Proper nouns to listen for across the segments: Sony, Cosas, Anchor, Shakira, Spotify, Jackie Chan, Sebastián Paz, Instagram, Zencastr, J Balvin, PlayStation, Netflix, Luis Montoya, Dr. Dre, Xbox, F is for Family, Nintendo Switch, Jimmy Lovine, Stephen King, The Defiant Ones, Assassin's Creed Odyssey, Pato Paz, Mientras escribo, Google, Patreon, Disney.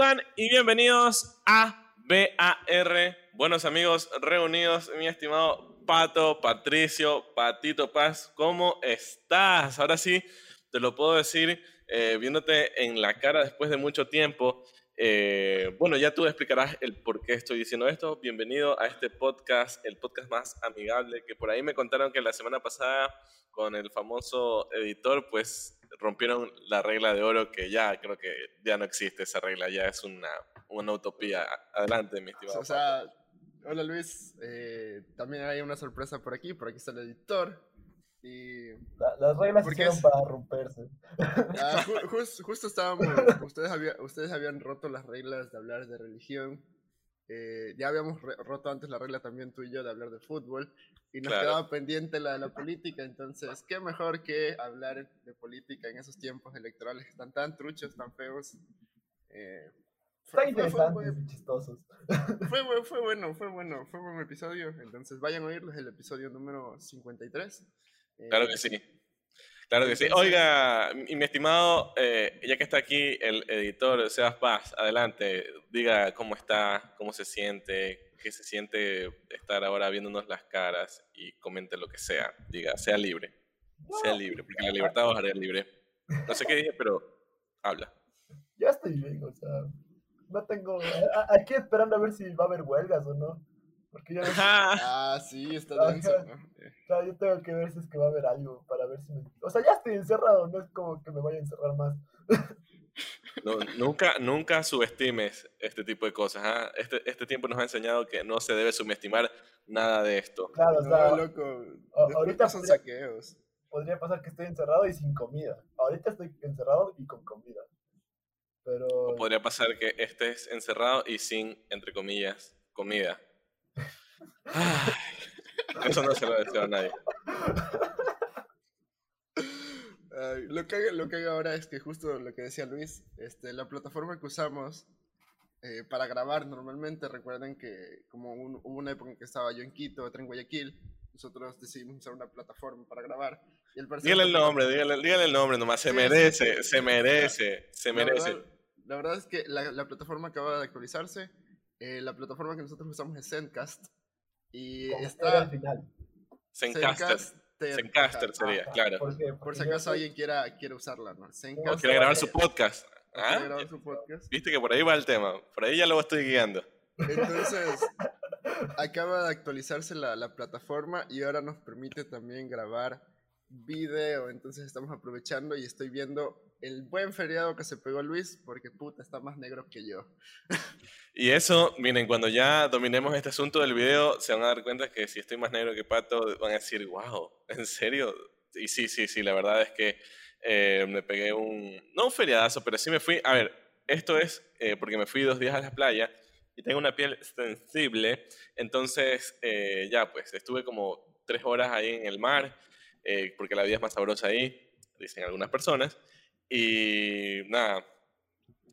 están? Y bienvenidos a BAR, buenos amigos reunidos, mi estimado Pato, Patricio, Patito Paz, ¿cómo estás? Ahora sí, te lo puedo decir viéndote en la cara después de mucho tiempo. Bueno, ya tú explicarás el por qué estoy diciendo esto. Bienvenido a este podcast, el podcast más amigable, que por ahí me contaron que la semana pasada con el famoso editor, pues rompieron la regla de oro, que ya creo que ya no existe esa regla, ya es una utopía. Adelante, mi estimado. O sea, hola Luis, también hay una sorpresa por aquí está el editor. Y las reglas hicieron para romperse. Justo estábamos, ustedes habían roto las reglas de hablar de religión, ya habíamos roto antes la regla también tú y yo de hablar de fútbol, y nos quedaba pendiente la de la política. Entonces qué mejor que hablar de política en esos tiempos electorales que están tan truchos, tan feos. Está interesante, chistosos. Fue buen episodio. Entonces vayan a oírles, el episodio número 53. Claro que sí, claro que sí. Oiga, mi estimado, ya que está aquí el editor Sebas Paz, adelante, diga cómo está, cómo se siente, qué se siente estar ahora viéndonos las caras y comente lo que sea, diga, sea libre, porque la libertad va a ser libre. No sé qué dije, pero habla. Yo estoy bien, o sea, no tengo, aquí esperando a ver si va a haber huelgas o no. Porque yo no sé. Sí, está denso, ¿no? Claro, yo tengo que ver si es que va a haber algo para ver si me... O sea, ya estoy encerrado, no es como que me vaya a encerrar más. No, nunca subestimes este tipo de cosas, ¿ah? Este tiempo nos ha enseñado que no se debe subestimar nada de esto. Claro, o sea, no, loco, ahorita son saqueos. Podría pasar que estoy encerrado y sin comida. Ahorita estoy encerrado y con comida. Pero... O podría pasar que estés encerrado y sin, entre comillas, comida. Ay, eso no se lo deseo a nadie. Lo que hago ahora es que justo lo que decía Luis, la plataforma que usamos para grabar normalmente, recuerden que como hubo una época en que estaba yo en Quito, otra en Guayaquil, nosotros decidimos usar una plataforma para grabar. Y dígale el nombre nomás, se merece. La verdad es que la plataforma acaba de actualizarse. La plataforma que nosotros usamos es Zencastr. Y está... Zencastr sería, claro. Por si acaso alguien quiere usarla, ¿no? Zencastr. O quiere grabar su podcast. Viste que por ahí va el tema. Por ahí ya lo estoy guiando. Entonces, acaba de actualizarse la plataforma y ahora nos permite también grabar video. Entonces estamos aprovechando y estoy viendo... El buen feriado que se pegó Luis, porque puta, está más negro que yo. Y eso, miren, cuando ya dominemos este asunto del video, se van a dar cuenta que si estoy más negro que Pato, van a decir, wow, ¿en serio? Y sí, la verdad es que me pegué no un feriadazo, pero sí me fui, a ver, esto es porque me fui 2 días a la playa y tengo una piel sensible, entonces ya pues, estuve como 3 horas ahí en el mar, porque la vida es más sabrosa ahí, dicen algunas personas. Y nada,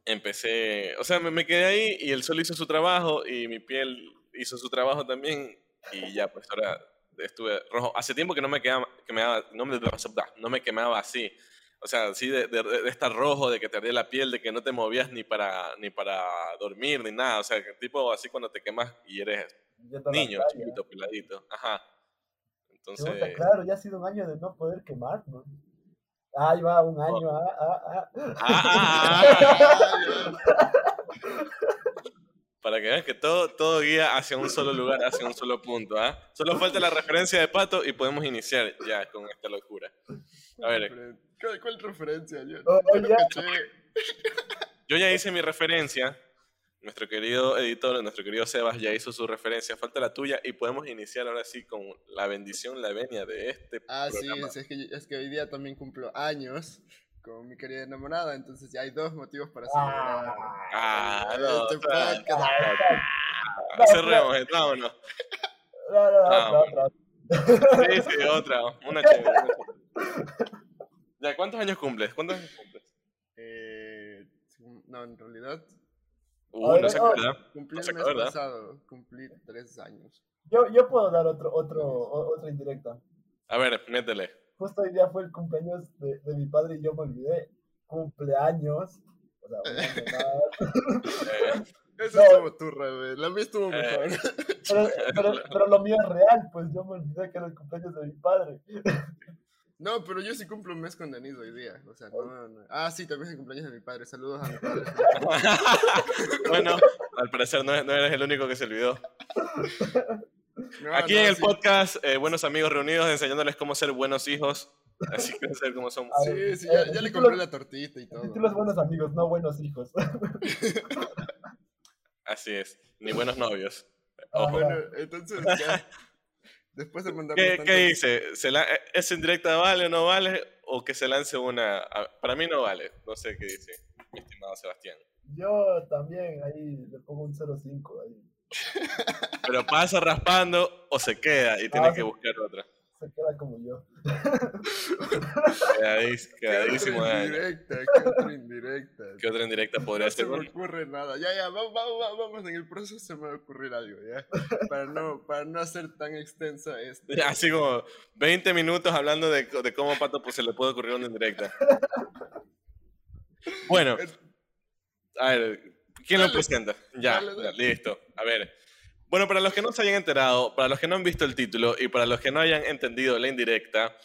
empecé, o sea, me quedé ahí y el sol hizo su trabajo y mi piel hizo su trabajo también y ya pues ahora estuve rojo. Hace tiempo que no me quemaba así, o sea, así de estar rojo, de que te ardía la piel, de que no te movías ni para dormir ni nada, o sea, tipo así cuando te quemas y eres niño, chiquito, peladito, ajá. Entonces... Claro, ya ha sido un año de no poder quemar, ¿no? Ahí va, un año, Para que veas que todo guía hacia un solo lugar, hacia un solo punto, ¿ah? Solo falta la referencia de Pato y podemos iniciar ya con esta locura. A ver. ¿Cuál referencia? Yo ya hice mi referencia. Nuestro querido editor, nuestro querido Sebas ya hizo su referencia, falta la tuya y podemos iniciar ahora sí con la bendición, la venia de este programa. Sí, es que hoy día también cumplo años con mi querida enamorada, entonces ya hay 2 motivos para celebrar. Cerremos, vámonos. Otra. Sí, otra, una chévere. Ya, ¿cuántos años cumples? No, en realidad... no sé, ¿verdad? Cumplí el mes pasado, cumplí 3 años. Yo puedo dar otra indirecta. A ver, métele. Justo hoy día fue el cumpleaños de mi padre y yo me olvidé. Cumpleaños. O sea, eso es como turra, güey. La mía estuvo mejor. Pero lo mío es real, pues yo me olvidé que era el cumpleaños de mi padre. No, pero yo sí cumplo un mes con Denise hoy día, o sea, no. Ah, sí, también es el cumpleaños de mi padre, saludos a mi padre. Bueno, al parecer no eres el único que se olvidó. Aquí en el podcast, buenos amigos reunidos, enseñándoles cómo ser buenos hijos, así que ser como somos. Sí, ya le compré la tortita y todo. Tú los buenos amigos, no buenos hijos. Así es, ni buenos novios. Ojo. Bueno, entonces... Ya. Después de mandarme ¿Qué dice? ¿Es indirecta, vale o no vale? ¿O que se lance una? Para mí no vale. No sé qué dice, mi estimado Sebastián. Yo también ahí le pongo un 0.5 ahí. Pero pasa raspando o se queda y tiene que buscar otra. Se queda como yo. Quedadísimo. ¿Qué otra indirecta podría ser? No se me ocurre nada. Ya, vamos, en el proceso se me va a ocurrir algo, ya. Para no hacer tan extensa esta. Ya, así como 20 minutos hablando de cómo a Pato pues, se le puede ocurrir una indirecta. Bueno. A ver, ¿quién lo presenta? Dale. Listo. A ver. Bueno, para los que no se hayan enterado, para los que no han visto el título y para los que no hayan entendido la indirecta,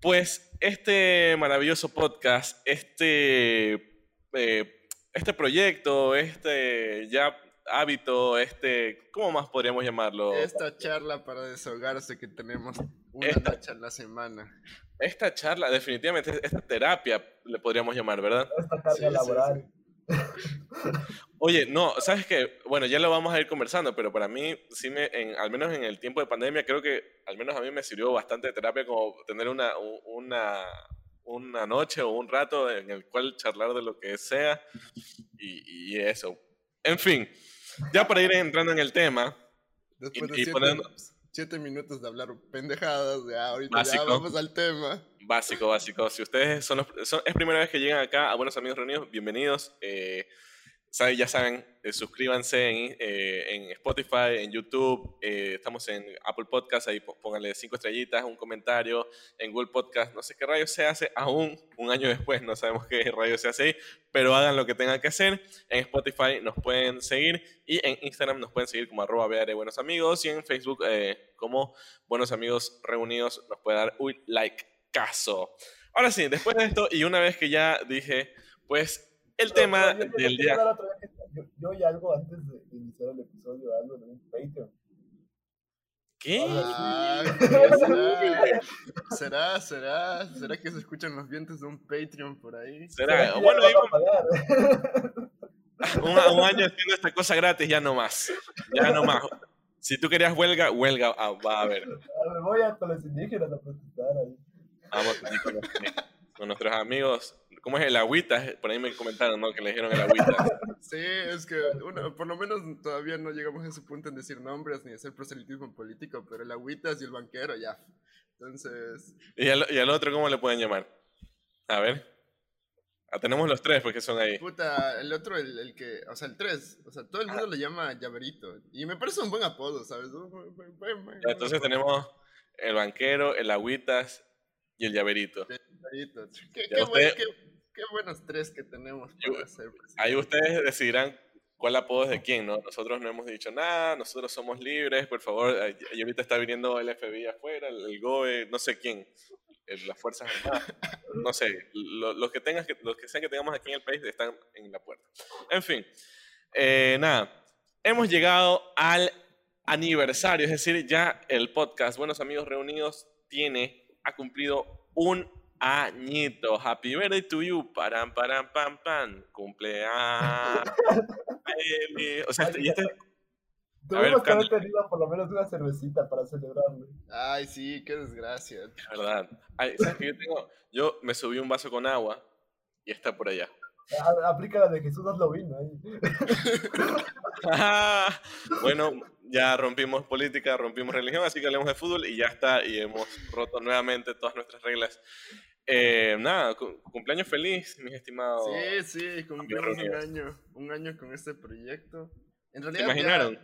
pues este maravilloso podcast, este proyecto, este ya hábito, ¿cómo más podríamos llamarlo? Esta charla para desahogarse que tenemos una charla a la semana. Esta charla, definitivamente, esta terapia le podríamos llamar, ¿verdad? Esta carga laboral. Sí. Oye, no, ¿sabes qué? Bueno, ya lo vamos a ir conversando, pero para mí, sí al menos en el tiempo de pandemia, creo que al menos a mí me sirvió bastante de terapia como tener una noche o un rato en el cual charlar de lo que sea y eso. En fin, ya para ir entrando en el tema. Después de 7 minutos de hablar pendejadas, ya ahorita básico, ya vamos al tema. Básico. Si ustedes es primera vez que llegan acá a Buenos Amigos Reunidos, bienvenidos. Ya saben, suscríbanse en Spotify, en YouTube, estamos en Apple Podcast, ahí pónganle 5 estrellitas, un comentario, en Google Podcast, no sé qué rayos se hace aún, un año después no sabemos qué rayos se hace ahí, pero hagan lo que tengan que hacer. En Spotify nos pueden seguir y en Instagram nos pueden seguir como @buenosamigos y en Facebook como Buenos Amigos Reunidos nos puede dar un like caso. Ahora sí, después de esto y una vez que ya dije, pues... El tema del día. Yo oí algo antes de iniciar el episodio, algo de un Patreon. ¿Qué? ¿Será que se escuchan los vientos de un Patreon por ahí? ¿Será? Bueno, un año haciendo esta cosa gratis, ya no más. Si tú querías huelga, va a haber. Voy a con los indígenas a protestar ahí. Vamos con nuestros amigos. ¿Cómo es el agüita? Por ahí me comentaron, ¿no? Que le dijeron el agüita. Sí, es que por lo menos todavía no llegamos a ese punto en decir nombres ni hacer proselitismo político, pero el agüita y el banquero ya. Entonces... ¿Y al otro cómo le pueden llamar? A ver. Tenemos los tres porque son ahí. Puta, el otro, el que... O sea, el tres. O sea, todo el mundo le llama Llaverito. Y me parece un buen apodo, ¿sabes? Entonces tenemos el banquero, el agüitas y el Llaverito. Qué buenos tres que tenemos para hacer. Ahí ustedes decidirán cuál apodo es de quién, ¿no? Nosotros no hemos dicho nada, nosotros somos libres, por favor. Y ahorita está viniendo el FBI afuera, el GOE, no sé quién, las Fuerzas Armadas, no sé. Los que sean que tengamos aquí en el país están en la puerta. En fin, nada, hemos llegado al aniversario, es decir, ya el podcast Buenos Amigos Reunidos ha cumplido un añito. Happy birthday to you. Param, param, pam, pam. Cumpleaños. O sea, ya te... Tuvimos que haber tenido por lo menos una cervecita para celebrarlo. Ay, sí, qué desgracia. La verdad. Ay, ¿sabes qué yo tengo? Yo me subí un vaso con agua y está por allá. Aplica la de Jesús Lovine ahí. Bueno, ya rompimos política, rompimos religión, así que hablemos de fútbol y ya está. Y hemos roto nuevamente todas nuestras reglas. Nada, cumpleaños feliz, mis estimados. Sí, cumplimos un año con este proyecto. En realidad, ¿te imaginaron?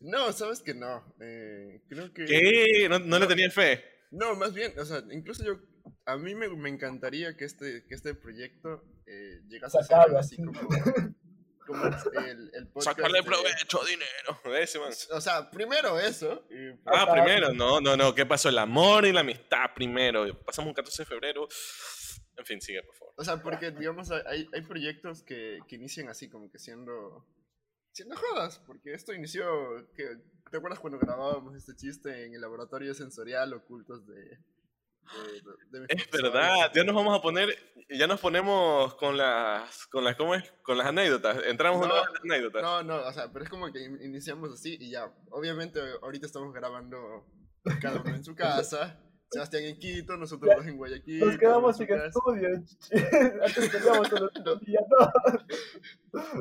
No, sabes que no. Creo que... ¿Qué? ¿No le tenía fe? No, más bien, o sea, incluso yo a mí me encantaría que este proyecto llegase a ser así como el podcast. Sacarle provecho, dinero. Ese, man. O sea, primero eso. Primero. No. ¿Qué pasó? El amor y la amistad primero. Pasamos un 14 de febrero. En fin, sigue, por favor. O sea, porque, digamos, hay proyectos que inician así, como que siendo jodas, porque esto inició, ¿te acuerdas cuando grabábamos este chiste en el laboratorio sensorial ocultos de es verdad, ya nos vamos a poner, ya nos ponemos con las anécdotas, entramos en las anécdotas. O sea, pero es como que iniciamos así y ya, obviamente ahorita estamos grabando cada uno en su casa. Sebastián en Quito, nosotros dos en Guayaquil. Nos quedamos en estudio. Antes quedamos en estudio.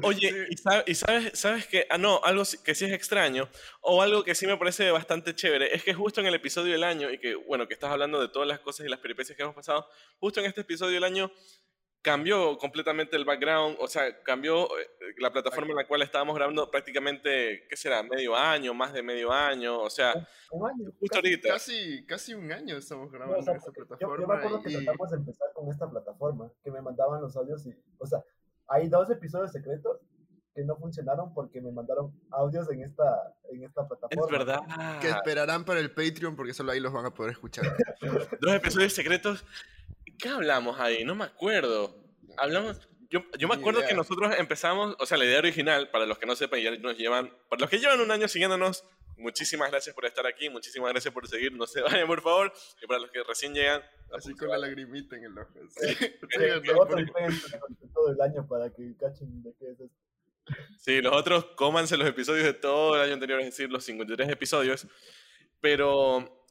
Oye, y sabes que, algo que sí es extraño, o algo que sí me parece bastante chévere, es que justo en el episodio del año, y que, bueno, que estás hablando de todas las cosas y las peripecias que hemos pasado, justo en este episodio del año cambió completamente el background, o sea, cambió la plataforma en la cual estábamos grabando prácticamente, ¿qué será? Medio año, más de medio año, o sea, un año, justo ahorita. Casi un año estamos grabando en esta plataforma. Yo me acuerdo que tratamos de empezar con esta plataforma, que me mandaban los audios y, o sea, hay 2 episodios secretos que no funcionaron porque me mandaron audios en esta plataforma. Es verdad. Que esperarán para el Patreon porque solo ahí los van a poder escuchar. 2 episodios secretos. ¿Qué hablamos ahí? No me acuerdo. Yo me acuerdo que nosotros empezamos, o sea, la idea original, para los que no sepan, ya nos llevan, para los que llevan un año siguiéndonos, muchísimas gracias por estar aquí, muchísimas gracias por seguir, no se vayan, por favor, y para los que recién llegan... Así con la lagrimita en el ojo. Sí. Todo el año para que cachen de qué es esto. Sí, los otros cómanse los episodios de todo el año anterior, es decir, los 53 episodios, pero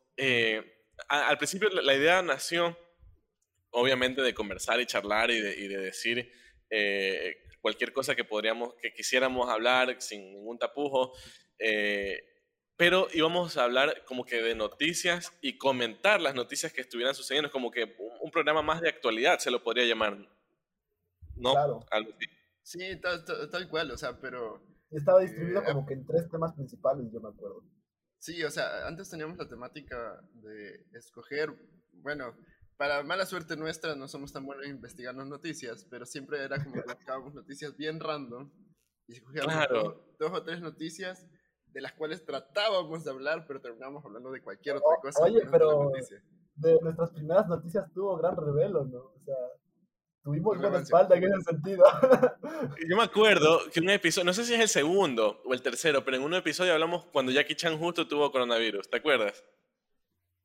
al principio la idea nació... obviamente de conversar y charlar y de decir cualquier cosa que quisiéramos hablar sin ningún tapujo, pero íbamos a hablar como que de noticias y comentar las noticias que estuvieran sucediendo, como que un programa más de actualidad se lo podría llamar, ¿no? Claro. Sí, tal cual, o sea, pero... Estaba distribuido como que en 3 temas principales, yo me acuerdo. Sí, o sea, antes teníamos la temática de escoger, bueno... Para mala suerte nuestra, no somos tan buenos investigando noticias, pero siempre era como que buscábamos noticias bien random y escogíamos dos o 3 noticias de las cuales tratábamos de hablar, pero terminábamos hablando de cualquier otra cosa. Oye, pero de nuestras primeras noticias tuvo gran revelo, ¿no? O sea, tuvimos buena espalda en ese sentido. Yo me acuerdo que en un episodio, no sé si es el segundo o el tercero, pero en un episodio hablamos cuando Jackie Chan justo tuvo coronavirus, ¿te acuerdas?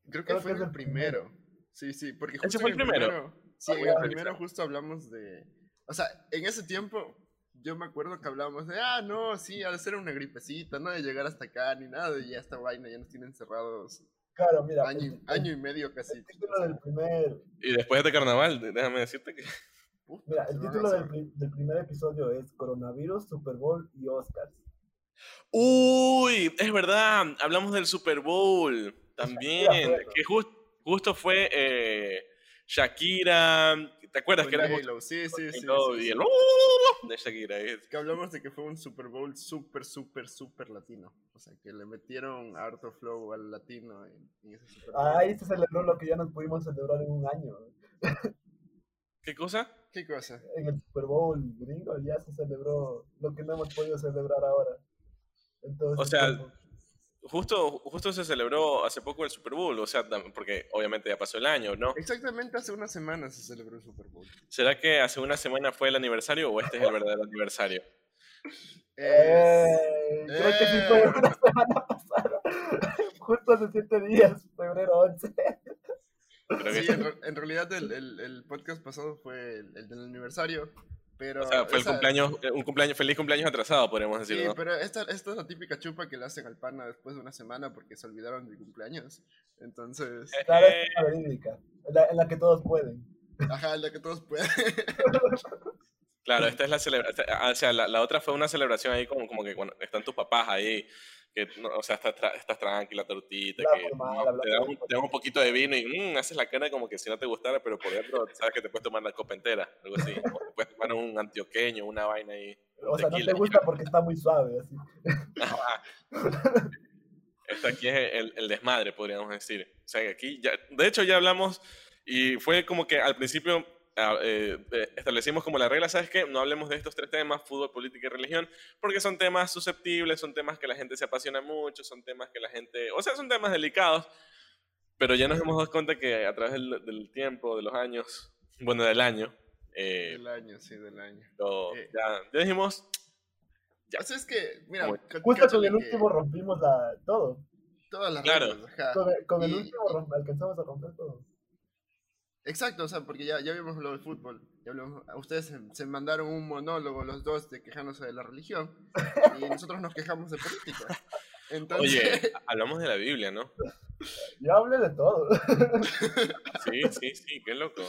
Creo que fue el primero. Sí, porque justo fue el primero. Sí, en el primero justo hablamos de... O sea, en ese tiempo, yo me acuerdo que hablábamos de... ha de ser una gripecita, no de llegar hasta acá, ni nada, y ya esta vaina, ya nos tienen encerrados... Claro, mira... Año y medio casi. El título del primer... Y después de carnaval, déjame decirte que... Mira, el título del primer episodio es Coronavirus, Super Bowl y Oscars. ¡Uy! Es verdad, hablamos del Super Bowl también, que justo fue Shakira, ¿te acuerdas que era Halo? Sí. Y el de Shakira. Que hablamos de que fue un Super Bowl súper latino. O sea, que le metieron harto flow al latino en ese Super Bowl. Ahí se celebró lo que ya nos pudimos celebrar en un año. ¿Qué cosa? En el Super Bowl gringo ya se celebró lo que no hemos podido celebrar ahora. Entonces, o sea... Justo se celebró hace poco el Super Bowl, o sea, porque obviamente ya pasó el año, ¿no? Exactamente hace una semana se celebró el Super Bowl. ¿Será que hace una semana fue el aniversario o este es el verdadero aniversario? Creo que sí fue una semana pasada. Justo hace 7 días, febrero 11. Sí, en realidad el podcast pasado fue el del aniversario. Pero, o sea, fue feliz cumpleaños atrasado, podríamos decirlo, ¿no? Sí, pero esta es la típica chupa que le hacen al pana después de una semana porque se olvidaron de cumpleaños. Entonces... Claro, es una verídica, en la que todos pueden. Ajá, en la que todos pueden. Claro, esta es la celebración, o sea, la otra fue una celebración ahí como que cuando están tus papás ahí, que, no, o sea, estás tranquila, tortita, que formada, te dan un poquito de vino y haces la cara como que si no te gustara, pero por dentro sabes que te puedes tomar la copa entera, algo así, o te puedes tomar un antioqueño, una vaina ahí. O sea, tequila, no te gusta porque está muy suave, así. Esto aquí es el desmadre, podríamos decir. O sea, aquí, ya, de hecho ya hablamos Y fue como que al principio establecimos como la regla, ¿sabes qué? No hablemos de estos tres temas, fútbol, política y religión, porque son temas susceptibles, son temas que la gente se apasiona mucho, son temas que la gente... O sea, son temas delicados, pero ya nos hemos dado cuenta que a través del tiempo, de los años, bueno, del año... Del año. Ya dijimos... Ya. O sea, es que, mira... Justo con el último rompimos todo. Todas las reglas. Claro. Con el último alcanzamos a romper todo. Exacto, o sea, porque ya vimos lo del fútbol. Ustedes se mandaron un monólogo los dos de quejándose de la religión y nosotros nos quejamos de política. Entonces... Oye, hablamos de la Biblia, ¿no? Yo hablé de todo. Sí, qué loco.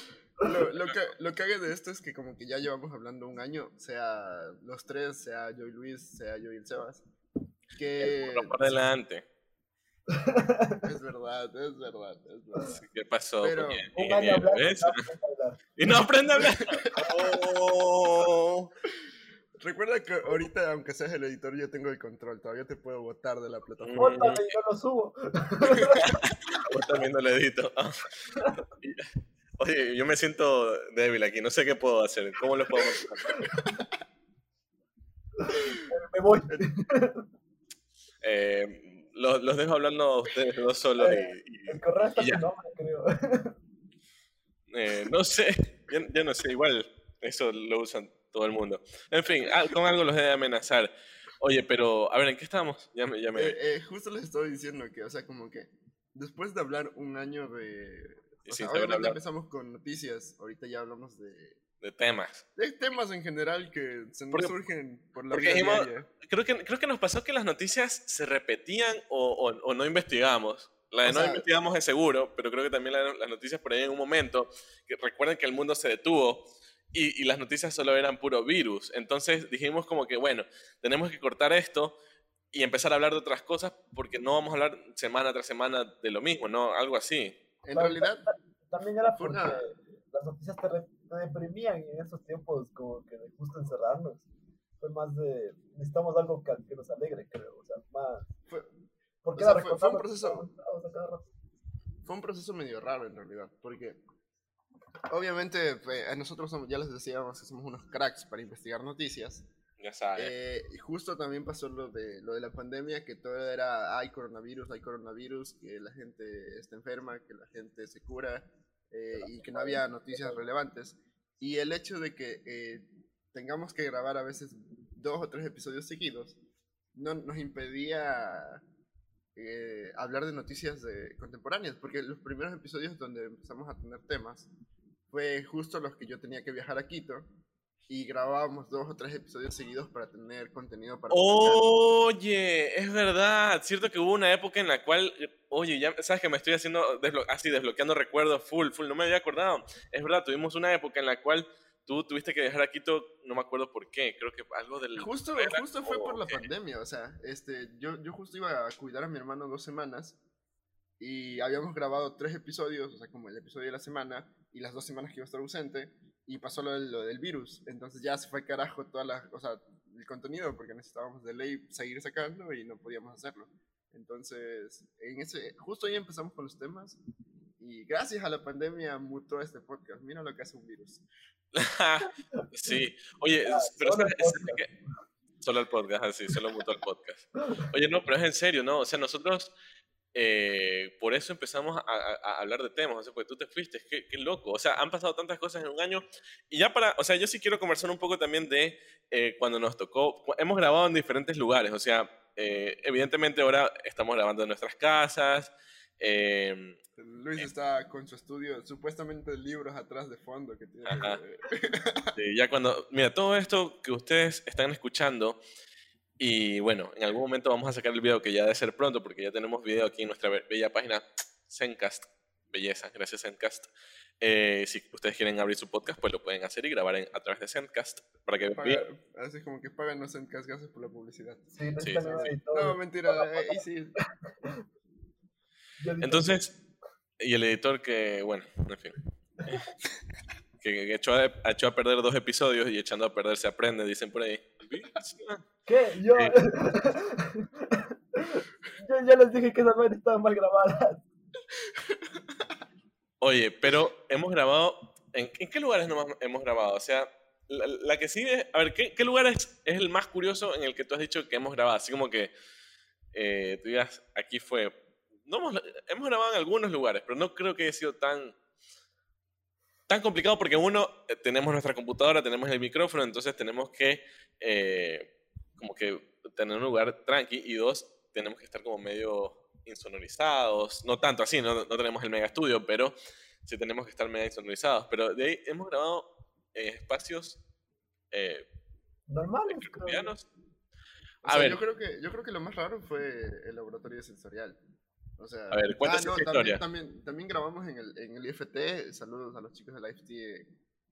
Lo cague de esto es que como que ya llevamos hablando un año, sea los tres, sea yo y Luis, sea yo y el Sebas, que... Por adelante. Es verdad. Sí, ¿qué pasó? Pero y no aprende a hablar. Recuerda que ahorita, aunque seas el editor, yo tengo el control. Todavía te puedo botar de la plataforma. Bótame, yo lo subo. Vos también no lo edito. Oye, yo me siento débil aquí. No sé qué puedo hacer. ¿Cómo lo puedo hacer? Me voy. Los dejo hablando a ustedes dos solos. El correo está sin nombre, creo. No sé, ya no sé, igual eso lo usan todo el mundo. En fin, con algo los he de amenazar. Oye, pero, a ver, ¿en qué estamos? Justo les estoy diciendo que, o sea, como que después de hablar un año de... O sea, ahora empezamos con noticias, ahorita ya hablamos de temas. De temas en general que se nos surgen por la vida. Creo que nos pasó que las noticias se repetían o no investigamos. La de o no sea, investigamos es seguro, pero creo que también las noticias por ahí en un momento, que recuerden que el mundo se detuvo y las noticias solo eran puro virus. Entonces dijimos como que, bueno, tenemos que cortar esto y empezar a hablar de otras cosas porque no vamos a hablar semana tras semana de lo mismo, ¿no? Algo así. En realidad... También era porque las noticias te deprimían en esos tiempos, como que les gusta encerrarnos. Fue más de... Necesitamos algo que nos alegre, creo. O sea, más... Fue un proceso medio raro, en realidad. Porque, obviamente, nosotros ya les decíamos que somos unos cracks para investigar noticias. Ya sabes. Y justo también pasó lo de la pandemia, que todo era, hay coronavirus, que la gente está enferma, que la gente se cura... y que no había noticias relevantes. Y el hecho de que tengamos que grabar a veces 2 o 3 episodios seguidos no nos impedía hablar de noticias contemporáneas, porque los primeros episodios donde empezamos a tener temas fue justo los que yo tenía que viajar a Quito y grabábamos 2 o 3 episodios seguidos para tener contenido para... Oye, es verdad, cierto que hubo una época en la cual... Oye, ya sabes que me estoy haciendo desbloqueando recuerdos full, no me había acordado. Es verdad, tuvimos una época en la cual tú tuviste que viajar a Quito, no me acuerdo por qué, creo que algo del... Justo fue por la pandemia, o sea, yo justo iba a cuidar a mi hermano 2 semanas y habíamos grabado 3 episodios, o sea, como el episodio de la semana y las 2 semanas que iba a estar ausente, y pasó lo del virus, entonces ya se fue al carajo el contenido, porque necesitábamos de ley seguir sacando y no podíamos hacerlo. Entonces, justo ahí empezamos con los temas y gracias a la pandemia mutó este podcast. Mira lo que hace un virus. Sí, oye, pero solo el podcast, así, solo mutó el podcast. Oye, no, pero es en serio, ¿no? O sea, nosotros por eso empezamos a hablar de temas, o sea, porque tú te fuiste, qué loco. O sea, han pasado tantas cosas en un año y ya o sea, yo sí quiero conversar un poco también de cuando nos tocó, hemos grabado en diferentes lugares, o sea, evidentemente ahora estamos grabando en nuestras casas. Luis está con su estudio, supuestamente libros atrás de fondo que tiene. Ajá. Sí, ya cuando, mira, todo esto que ustedes están escuchando, y bueno, en algún momento vamos a sacar el video que ya debe ser pronto, porque ya tenemos video aquí en nuestra bella página Zencastr, belleza, gracias Zencastr. Si ustedes quieren abrir su podcast, pues lo pueden hacer y grabar a través de Zencastr. Para que así como que pagan los Zencastr gracias por la publicidad. Sí. No, mentira. Sí. Entonces, y el editor que, bueno, en fin. Que echó a perder 2 episodios y echando a perder se aprende, dicen por ahí. ¿Qué? Yo ya les dije que esas vainas estaban mal grabadas. Oye, pero hemos grabado... ¿En qué lugares nomás hemos grabado? O sea, la que sigue... A ver, ¿qué lugar es el más curioso en el que tú has dicho que hemos grabado? Así como que tú digas, aquí fue... No, hemos grabado en algunos lugares, pero no creo que haya sido tan complicado porque uno, tenemos nuestra computadora, tenemos el micrófono, entonces tenemos que como que tener un lugar tranqui y dos, tenemos que estar como medio insonorizados, no tanto así, no tenemos el mega estudio, pero sí tenemos que estar medio insonorizados, pero de ahí hemos grabado espacios normales, colombianos. A ver, yo creo que lo más raro fue el laboratorio sensorial. O sea, a ver, cuéntanos esa historia. También grabamos en el IFT, saludos a los chicos del IFT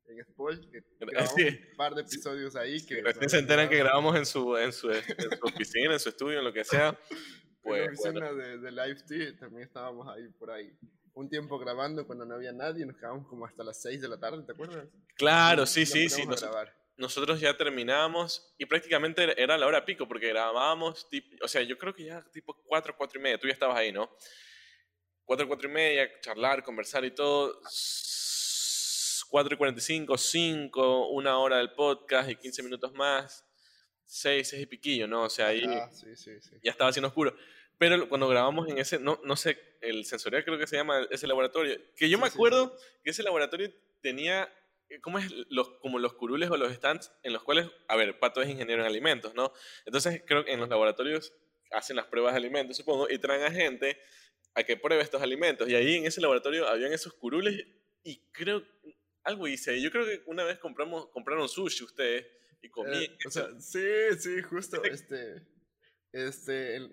en Spol, que grabamos un par de episodios ahí. Que recién se enteran que grabamos en su oficina, en su estudio, en lo que sea. Pues, en la oficina del IFT también estábamos ahí por ahí. Un tiempo grabando cuando no había nadie, nos quedamos como hasta las 6 de la tarde, ¿te acuerdas? Claro, sí. Nosotros ya terminamos y prácticamente era la hora pico porque grabábamos, o sea, yo creo que ya tipo 4:30, tú ya estabas ahí, ¿no? 4:30, charlar, conversar y todo, 4:45, 5, una hora del podcast y 15 minutos más, 6 y piquillo, ¿no? O sea, ahí sí. Ya estaba siendo oscuro. Pero cuando grabamos en ese, no sé, el sensorial creo que se llama ese laboratorio, que yo me acuerdo que ese laboratorio tenía... ¿Cómo es? Como los curules o los stands en los cuales, a ver, Pato es ingeniero en alimentos, ¿no? Entonces creo que en los laboratorios hacen las pruebas de alimentos, supongo, y traen a gente a que pruebe estos alimentos. Y ahí en ese laboratorio habían esos curules y creo, algo hice ahí. Yo creo que una vez compraron sushi ustedes y comí. O sea, sí, justo.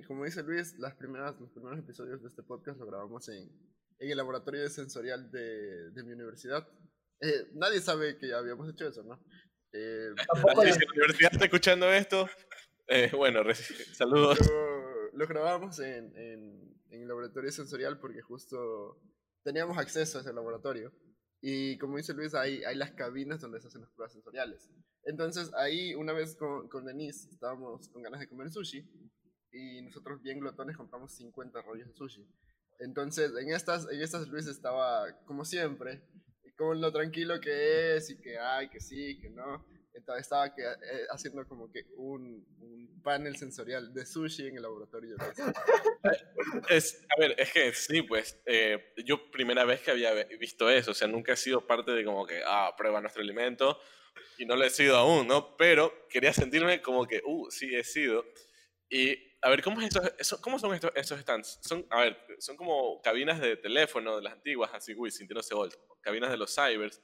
Como dice Luis, los primeros episodios de este podcast lo grabamos en el laboratorio de sensorial de mi universidad. Nadie sabe que habíamos hecho eso, ¿no? Tampoco si la universidad está escuchando esto, bueno, saludos. Lo grabamos en el laboratorio sensorial porque justo teníamos acceso a ese laboratorio. Y como dice Luis, hay las cabinas donde se hacen las pruebas sensoriales. Entonces ahí una vez con Denise estábamos con ganas de comer sushi y nosotros bien glotones compramos 50 rollos de sushi. Entonces en estas Luis estaba como siempre... con lo tranquilo que es y que hay, que sí, que no. Entonces estaba haciendo como que un panel sensorial de sushi en el laboratorio. A ver, es que sí, pues, yo primera vez que había visto eso, o sea, nunca he sido parte de como que, prueba nuestro alimento, y no lo he sido aún, ¿no? Pero quería sentirme como que, sí he sido. Y, a ver, ¿cómo son estos stands? Son como cabinas de teléfono de las antiguas, así, sintiéndose old. Cabinas de los cybers,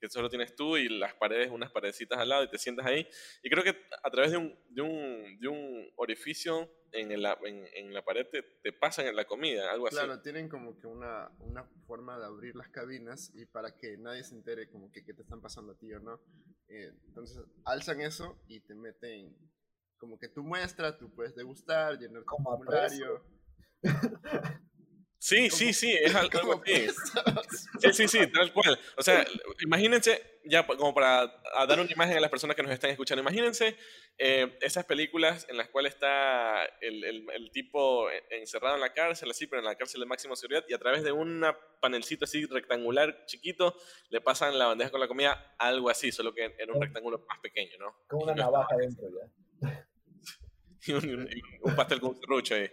que solo tienes tú y las paredes, unas paredecitas al lado y te sientas ahí. Y creo que a través de un orificio en la pared te pasan la comida, algo así. Claro, tienen como que una forma de abrir las cabinas y para que nadie se entere como que qué te están pasando a ti o no. Entonces alzan eso y te meten como que tu muestra, tú puedes degustar, llenar tu formulario. Sí, es algo así. Sí, tal cual. O sea, imagínense, ya como para dar una imagen a las personas que nos están escuchando, imagínense esas películas en las cuales está el tipo encerrado en la cárcel, así, pero en la cárcel de máxima seguridad, y a través de una panelcito así rectangular chiquito, le pasan la bandeja con la comida, algo así, solo que en un rectángulo más pequeño, ¿no? Con una navaja dentro ya. Y un pastel con un serrucho ahí.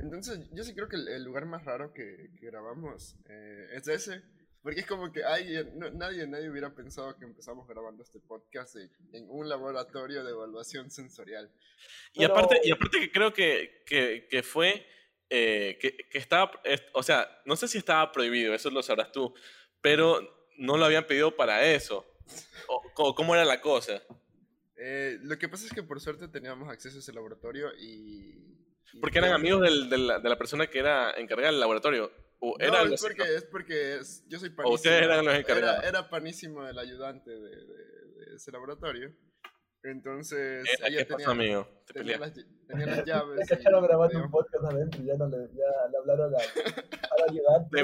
Entonces, yo sí creo que el lugar más raro que grabamos es ese, porque es como que nadie hubiera pensado que empezamos grabando este podcast en un laboratorio de evaluación sensorial. Pero... Y aparte que creo que fue, que estaba, o sea, no sé si estaba prohibido, eso lo sabrás tú, pero no lo habían pedido para eso. O ¿cómo era la cosa? Lo que pasa es que por suerte teníamos acceso a ese laboratorio y... Porque eran amigos de la persona que era encargada del laboratorio. Yo soy panísimo. O ustedes eran los encargados. Era panísimo del ayudante de ese laboratorio. Entonces, ella tenía las llaves. Es que estaban grabando un podcast adentro y ya le hablaron al ayudante.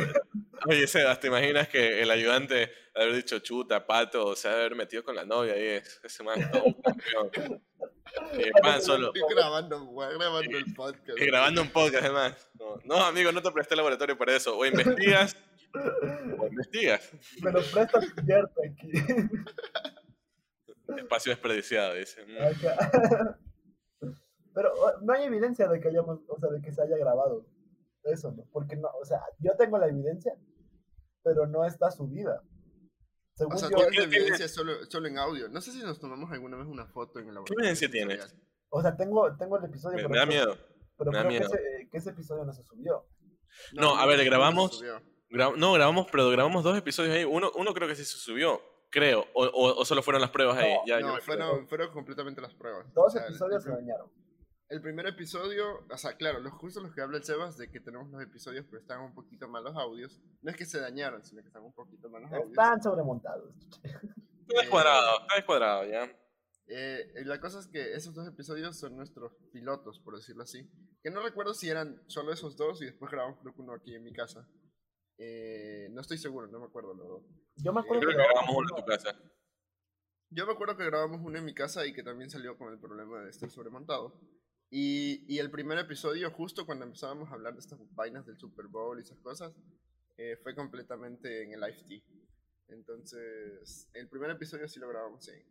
Oye, Sebas, ¿te imaginas que el ayudante haber dicho chuta, Pato, o sea, haber metido con la novia ahí? Ese man todo un campeón. Estoy grabando el podcast. Grabando un podcast, además. No, amigo, no te presté el laboratorio para eso. O investigas, o Digas. Me lo prestas cubierto aquí. Espacio desperdiciado, dice. Acá. Pero no hay evidencia de que hayamos, o sea, de que se haya grabado eso, ¿no? Porque no, o sea, yo tengo la evidencia, pero no está subida. Según, o sea, yo, ¿tú tienes evidencia solo en audio? No sé si nos tomamos alguna vez una foto en el laboratorio. ¿Qué evidencia tienes? O sea, tengo el episodio. Me da miedo. Pero creo que ese episodio no se subió. No, a ver, grabamos. No, grabamos, pero grabamos dos episodios ahí. Uno creo que sí se subió. Creo, o solo fueron las pruebas ahí. No, ya, no, fueron completamente las pruebas. Dos episodios se dañaron. El primer episodio, o sea, claro, los que habla el Sebas de que tenemos los episodios, pero están un poquito mal los audios. No es que se dañaron, sino que están un poquito mal los audios. Están sobremontados. Está descuadrado, ya. La cosa es que esos dos episodios son nuestros pilotos, por decirlo así. Que no recuerdo si eran solo esos dos y después grabamos uno aquí en mi casa. No estoy seguro, no me acuerdo los dos. Yo me acuerdo que grabamos uno en tu casa. Yo me acuerdo que grabamos uno en mi casa y que también salió con el problema de estar sobremontado. Y el primer episodio, justo cuando empezábamos a hablar de estas vainas del Super Bowl y esas cosas, fue completamente en el IFT. Entonces, el primer episodio sí lo grabamos en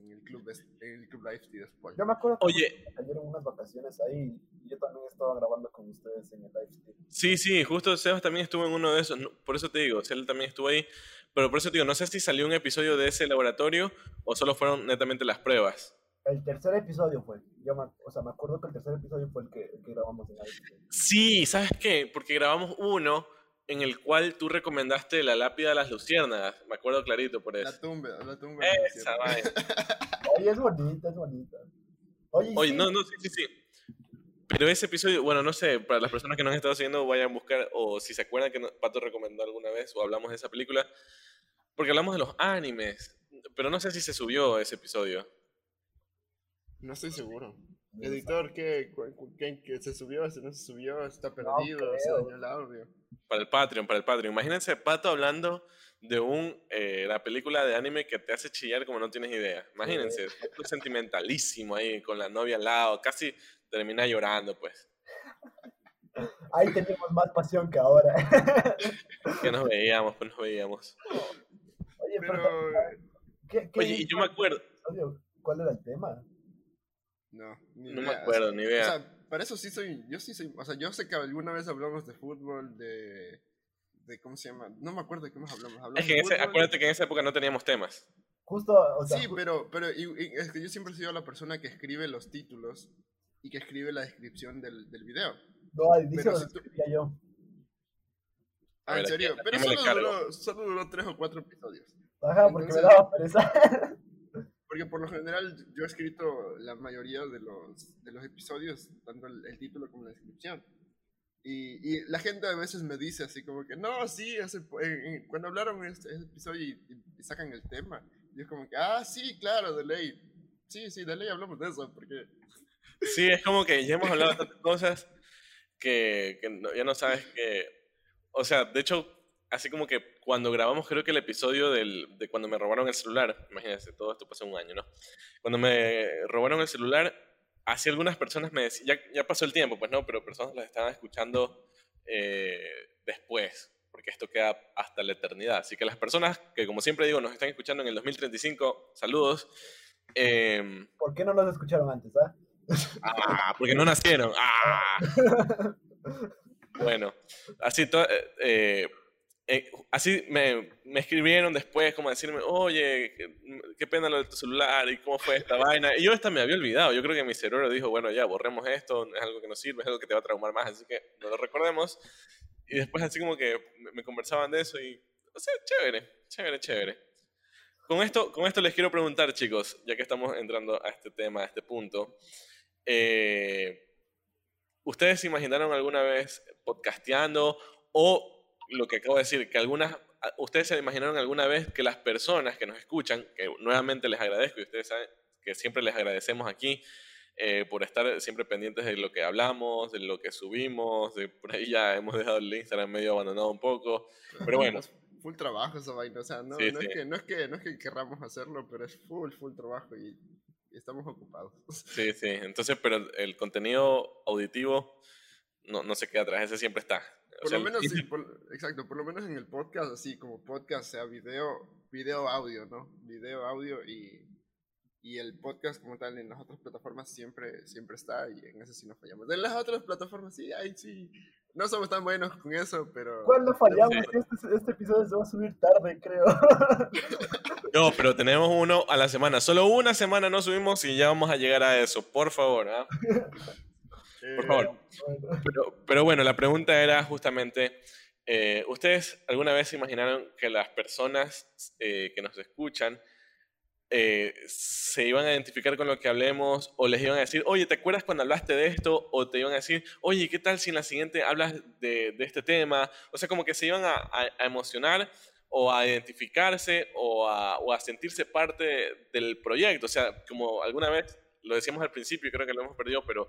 el club IFT después. Yo me acuerdo que cayeron unas vacaciones ahí. Yo también estaba grabando con ustedes en el live. Sí, justo Sebas también estuvo en uno de esos, por eso te digo, o sea, él también estuvo ahí, pero por eso te digo, no sé si salió un episodio de ese laboratorio o solo fueron netamente las pruebas. El tercer episodio fue, me acuerdo que el tercer episodio fue el que grabamos en el live. Sí, ¿sabes qué? Porque grabamos uno en el cual tú recomendaste la lápida de las luciérnagas, me acuerdo clarito por eso. La tumba. Esa, vaya. Oye, es bonita. Oye, sí. No, sí. Pero ese episodio, bueno, no sé, para las personas que nos han estado siguiendo, vayan a buscar, o si se acuerdan que Pato recomendó alguna vez, o hablamos de esa película, porque hablamos de los animes, pero no sé si se subió ese episodio. No estoy seguro. Editor, ¿qué se subió? ¿Se no se subió? ¿Está perdido? No, ¿se dañó el audio? Para el Patreon. Imagínense Pato hablando de la película de anime que te hace chillar como no tienes idea. Imagínense, Pato sentimentalísimo ahí, con la novia al lado, casi... Termina llorando, pues. Ahí tenemos más pasión que ahora. Que nos veíamos. Oye, pero yo me acuerdo. ¿Cuál era el tema? No me acuerdo, ni idea. O sea, para eso sí soy, o sea, yo sé que alguna vez hablamos de fútbol, de ¿cómo se llama? No me acuerdo de qué más hablamos. Es que acuérdate que en esa época no teníamos temas. Justo, o sea. Sí, pero y es que yo siempre he sido la persona que escribe los títulos. Y que escribe la descripción del video. No, el dicho lo escribía yo. Ah, ¿en serio? Pero solo duró 3 o 4 episodios. Ajá, porque entonces, me daba pereza. Porque por lo general yo he escrito la mayoría de los episodios, tanto el título como la descripción. Y la gente a veces me dice así como que, no, sí, cuando hablaron ese episodio y sacan el tema. Y es como que, sí, claro, de ley. Sí, de ley hablamos de eso, porque... Sí, es como que ya hemos hablado de tantas cosas que ya no sabes que... O sea, de hecho, así como que cuando grabamos, creo que el episodio de cuando me robaron el celular, imagínense, todo esto pasó un año, ¿no? Cuando me robaron el celular, así algunas personas me decían, ya pasó el tiempo, pues no, pero personas las estaban escuchando después, porque esto queda hasta la eternidad. Así que las personas que, como siempre digo, nos están escuchando en el 2035, saludos. ¿Por qué no los escucharon antes, porque no nacieron. Bueno, así me escribieron después como a decirme, oye, qué pena lo de tu celular y cómo fue esta vaina. Y yo esta me había olvidado. Yo creo que mi cerebro dijo, bueno, ya borremos esto, es algo que no sirve, es algo que te va a traumar más, así que no lo recordemos. Y después así como que me conversaban de eso y, o sea, chévere. Con esto les quiero preguntar, chicos, ya que estamos entrando a este tema, a este punto. ¿Ustedes se imaginaron alguna vez podcasteando o lo que acabo de decir, que ustedes se imaginaron alguna vez que las personas que nos escuchan, que nuevamente les agradezco y ustedes saben que siempre les agradecemos aquí por estar siempre pendientes de lo que hablamos, de lo que subimos, por ahí ya hemos dejado el Instagram medio abandonado un poco, pero bueno. Full trabajo esa vaina, o sea, no. Es que querramos hacerlo, pero es full trabajo y estamos ocupados. Sí, entonces, pero el contenido auditivo no se queda atrás, ese siempre está. Por lo menos en el podcast, así como podcast, sea video, audio, ¿no? Video, audio y el podcast como tal en las otras plataformas siempre está, y en eso sí nos fallamos. En las otras plataformas sí, no somos tan buenos con eso, pero... ¿Cuándo fallamos? Este episodio se va a subir tarde, creo. No, pero tenemos uno a la semana. Solo una semana no subimos y ya vamos a llegar a eso, por favor, ¿ah? Por favor. Bueno. Pero bueno, la pregunta era justamente, ¿ustedes alguna vez se imaginaron que las personas que nos escuchan se iban a identificar con lo que hablemos, o les iban a decir, oye, ¿te acuerdas cuando hablaste de esto? O te iban a decir, oye, ¿qué tal si en la siguiente hablas de este tema? O sea, como que se iban a emocionar, o a identificarse, o a sentirse parte del proyecto. O sea, como alguna vez lo decíamos al principio, y creo que lo hemos perdido, pero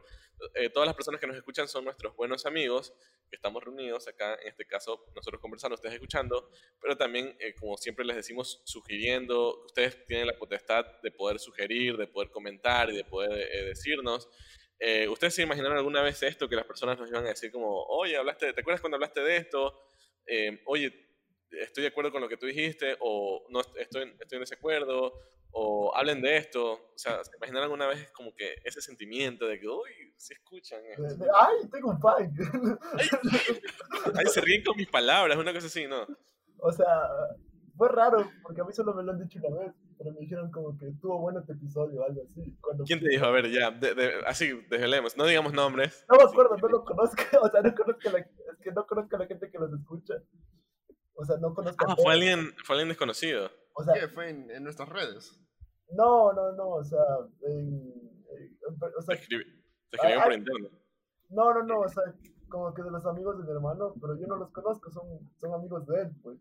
todas las personas que nos escuchan son nuestros buenos amigos, que estamos reunidos acá, en este caso, nosotros conversando, ustedes escuchando, pero también, como siempre les decimos, sugiriendo. Ustedes tienen la potestad de poder sugerir, de poder comentar y de poder decirnos. ¿Ustedes se imaginaron alguna vez esto, que las personas nos iban a decir como, oye, ¿te acuerdas cuando hablaste de esto? Oye, estoy de acuerdo con lo que tú dijiste, o no estoy en desacuerdo, o hablen de esto. O sea, ¿se imaginan alguna vez como que ese sentimiento de que, uy, se escuchan esto? ¡Ay, tengo un pan! ¡Ay, se ríen con mis palabras! Una cosa así, ¿no? O sea, fue raro, porque a mí solo me lo han dicho una vez, pero me dijeron como que estuvo bueno este episodio o algo así. ¿Quién te dijo? A ver, ya, así, desvelemos. No digamos nombres. No me acuerdo, no lo conozco. O sea, no conozco a la gente que los escucha. O sea, no conozco a fue alguien desconocido. O sea, ¿qué? ¿Fue en nuestras redes? No, o sea... o sea, te escribieron por internet. No, o sea, como que de los amigos de mi hermano, pero yo no los conozco, son amigos de él, pues.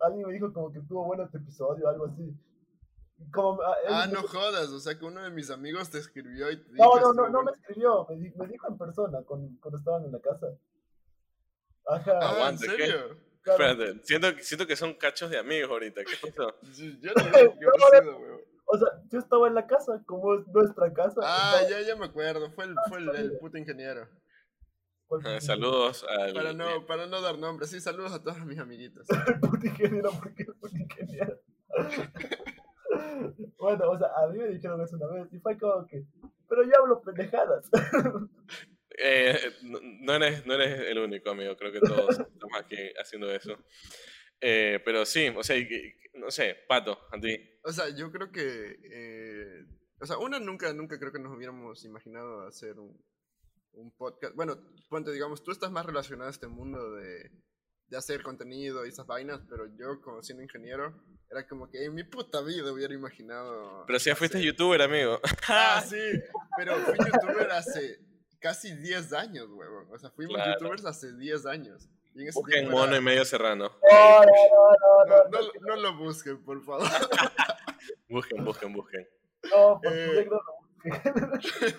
Alguien me dijo como que estuvo bueno este episodio, algo así. Como, no jodas, o sea que uno de mis amigos te escribió y te dijo... No, me escribió, me dijo en persona, cuando estaban en la casa. Ajá. Aguante, ¿en serio? Claro. Espérate, siento que son cachos de amigos ahorita. ¿Qué pasó? Yo no sé qué pasó, güey. O sea, yo estaba en la casa, como es nuestra casa. Ya me acuerdo, fue el puto ingeniero. Saludos al... Para no dar nombres, sí, saludos a todos mis amiguitos. El puto ingeniero, ¿por qué el puto ingeniero? Bueno, o sea, a mí me dijeron eso una vez y fue como que... Pero yo hablo pendejadas. No eres el único, amigo. Creo que todos estamos aquí haciendo eso. Pero sí, o sea, no sé, Pato, a ti. O sea, yo creo que... o sea, nunca creo que nos hubiéramos imaginado hacer un podcast. Bueno, ponte, digamos, tú estás más relacionado a este mundo de hacer contenido y esas vainas, pero yo, como siendo ingeniero, era como que en mi puta vida hubiera imaginado... Pero si ya fuiste youtuber, amigo. Ah, sí, pero fui youtuber hace... casi 10 años, huevón. O sea, fuimos youtubers hace 10 años. Busquen mono y medio serrano. No lo busquen, por favor. Busquen. No, por favor, no lo busquen.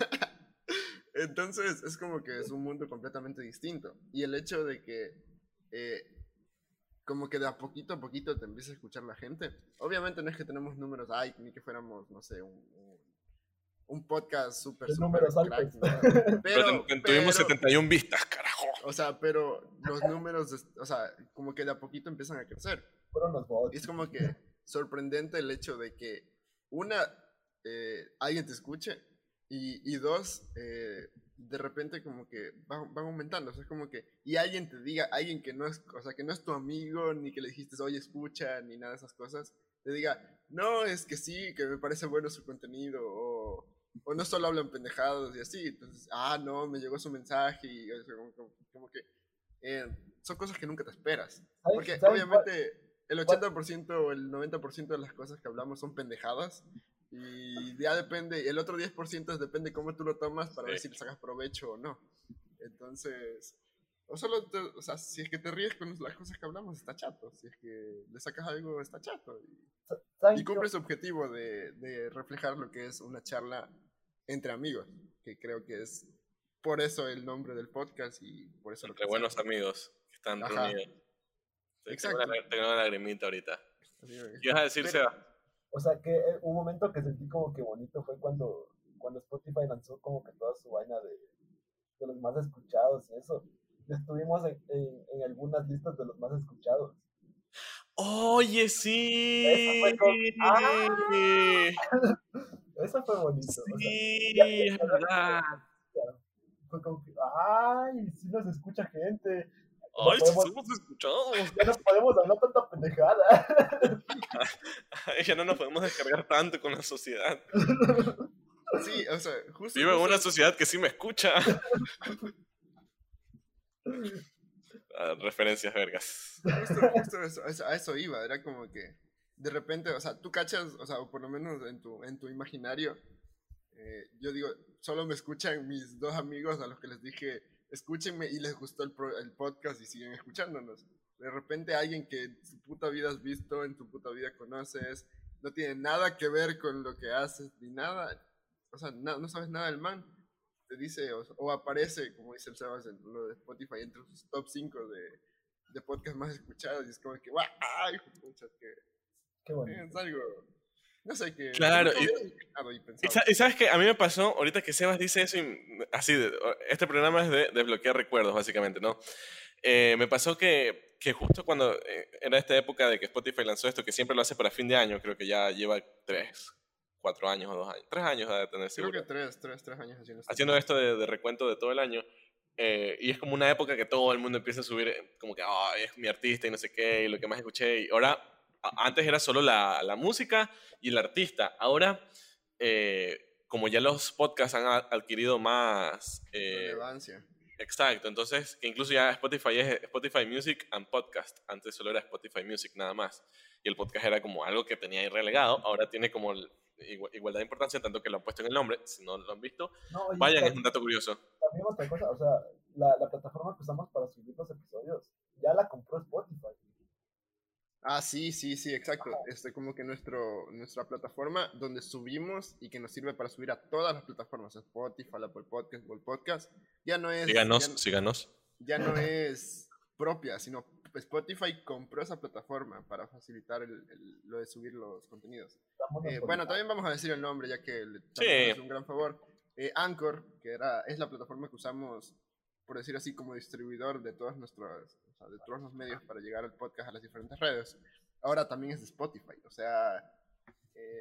Entonces, es como que es un mundo completamente distinto. Y el hecho de que, como que de a poquito te empieza a escuchar la gente. Obviamente no es que tenemos números, ni que fuéramos, no sé, un podcast súper crack, ¿no? pero tuvimos 71 vistas, carajo. O sea, pero los números, o sea, como que de a poquito empiezan a crecer. Es como que sorprendente el hecho de que, una, alguien te escuche, y dos, de repente como que van aumentando. O sea, es como que, y alguien te diga, alguien que no es, o sea, que no es tu amigo, ni que le dijiste, oye, escucha, ni nada de esas cosas, te diga, no, es que sí, que me parece bueno su contenido, o no solo hablan pendejados y así. Entonces, no, me llegó su mensaje y como que son cosas que nunca te esperas. Porque obviamente el 80% o el 90% de las cosas que hablamos son pendejadas, y ya depende, el otro 10% depende cómo tú lo tomas para ver si le sacas provecho o no. Entonces, o sea, si es que te ríes con las cosas que hablamos, está chato. Si es que le sacas algo, está chato. Y cumple su objetivo de reflejar lo que es una charla entre amigos, que creo que es por eso el nombre del podcast y por eso entre buenos amigos que están reunidos. Exacto. Tengo una lagrimita ahorita. ¿Qué ibas a decir, Seba? O sea, que un momento que sentí como que bonito fue cuando Spotify lanzó como que toda su vaina de los más escuchados y eso. estuvimos en algunas listas de los más escuchados. Oye, sí. Eso fue con... eso fue bonito. Sí, o sea, es verdad. Fue como que, ay, sí nos escucha gente. Ay, sí somos escuchados. Ya no podemos hablar tanta pendejada. Ay, ya no nos podemos descargar tanto con la sociedad. Sí, o sea, justo. Vivo en una sociedad que sí me escucha. Referencias vergas. Justo eso, a eso iba, era como que de repente, o sea, tú cachas, o sea, o por lo menos en tu imaginario, yo digo, solo me escuchan mis dos amigos a los que les dije, escúchenme, y les gustó el podcast y siguen escuchándonos. De repente alguien que en tu puta vida has visto, en tu puta vida conoces, no tiene nada que ver con lo que haces, ni nada, o sea, no sabes nada del man, te dice, o aparece, como dice el Sebas, en lo de Spotify, entre sus top 5 de podcast más escuchados, y es como que, ¡ay, pucha, qué bueno! Es algo, no sé qué... Claro, y ¿sabes qué? A mí me pasó, ahorita que Sebas dice eso, y, así, este programa es de desbloquear recuerdos, básicamente, ¿no? Me pasó que justo cuando era esta época de que Spotify lanzó esto, que siempre lo hace para fin de año, creo que ya lleva 3 años o 2 años. 3 años de tener seguro. Creo que 3 años haciendo esto de recuento de todo el año. Y es como una época que todo el mundo empieza a subir como que, ay, es mi artista y no sé qué, y lo que más escuché. Y ahora, antes era solo la música y el artista. Ahora, como ya los podcasts han adquirido más... relevancia. Exacto. Entonces, que incluso ya Spotify es Spotify Music and Podcast. Antes solo era Spotify Music nada más. Y el podcast era como algo que tenía ahí relegado. Ahora tiene como... igualdad de importancia, tanto que lo han puesto en el nombre. Si no lo han visto, vayan, es un dato curioso. También otra cosa, o sea, la plataforma que usamos para subir los episodios ya la compró Spotify. Ah, sí, exacto. Como que nuestra plataforma donde subimos y que nos sirve para subir a todas las plataformas, Spotify, Apple Podcast, Google Podcast, ya no es... Síganos. Ya no es propia, sino Spotify compró esa plataforma para facilitar lo de subir los contenidos. Bueno, también vamos a decir el nombre, ya que es un gran favor. Anchor, que es la plataforma que usamos, por decir así, como distribuidor de todos los medios para llegar al podcast a las diferentes redes. Ahora también es Spotify, o sea,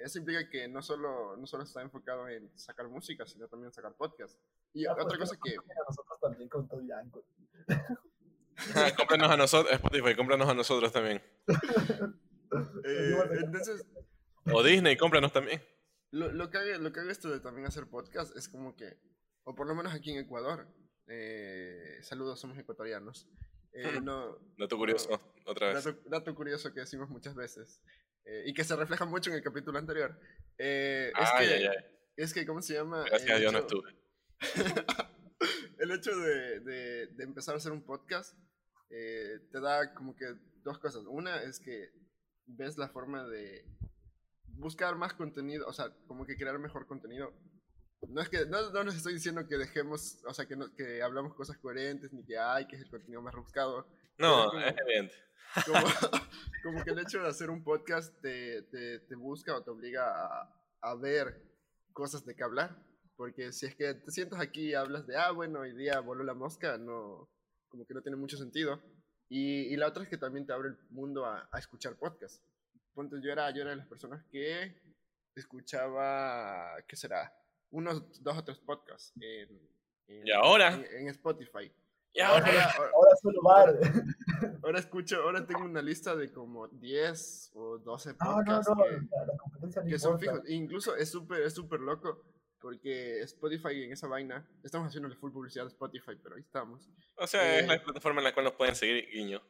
eso implica que no solo está enfocado en sacar música, sino también en sacar podcast. Y ya, otra cosa que... Nosotros también con todo Anchor. Cómpranos a nosotros, Spotify, cómpranos a nosotros también. Entonces... O Disney, cómpranos también. Lo que hago esto de también hacer podcast es como que, o por lo menos aquí en Ecuador, saludos, somos ecuatorianos. Dato curioso, otra vez. Dato curioso que decimos muchas veces, y que se refleja mucho en el capítulo anterior. Es que, ¿cómo se llama? Gracias a Dios no estuve. El hecho de empezar a hacer un podcast te da como que dos cosas. Una es que ves la forma de buscar más contenido, o sea, como que crear mejor contenido. No es que no les estoy diciendo que dejemos, o sea, que hablamos cosas coherentes, ni que que es el contenido más rebuscado. No, es evidente. Como que el hecho de hacer un podcast te busca o te obliga a ver cosas de qué hablar. Porque si es que te sientas aquí y hablas de, bueno, hoy día voló la mosca, no, como que no tiene mucho sentido. Y la otra es que también te abre el mundo a escuchar podcasts. Entonces yo era de las personas que escuchaba, ¿qué será? Unos 2 o 3 podcasts ¿y ahora? En Spotify. ¿Y ahora solo bar? Ahora tengo una lista de como 10 o 12 podcasts que son fijos. E incluso es súper loco. Porque Spotify en esa vaina, estamos haciéndole full publicidad a Spotify, pero ahí estamos. O sea, es la plataforma en la cual nos pueden seguir, guiño.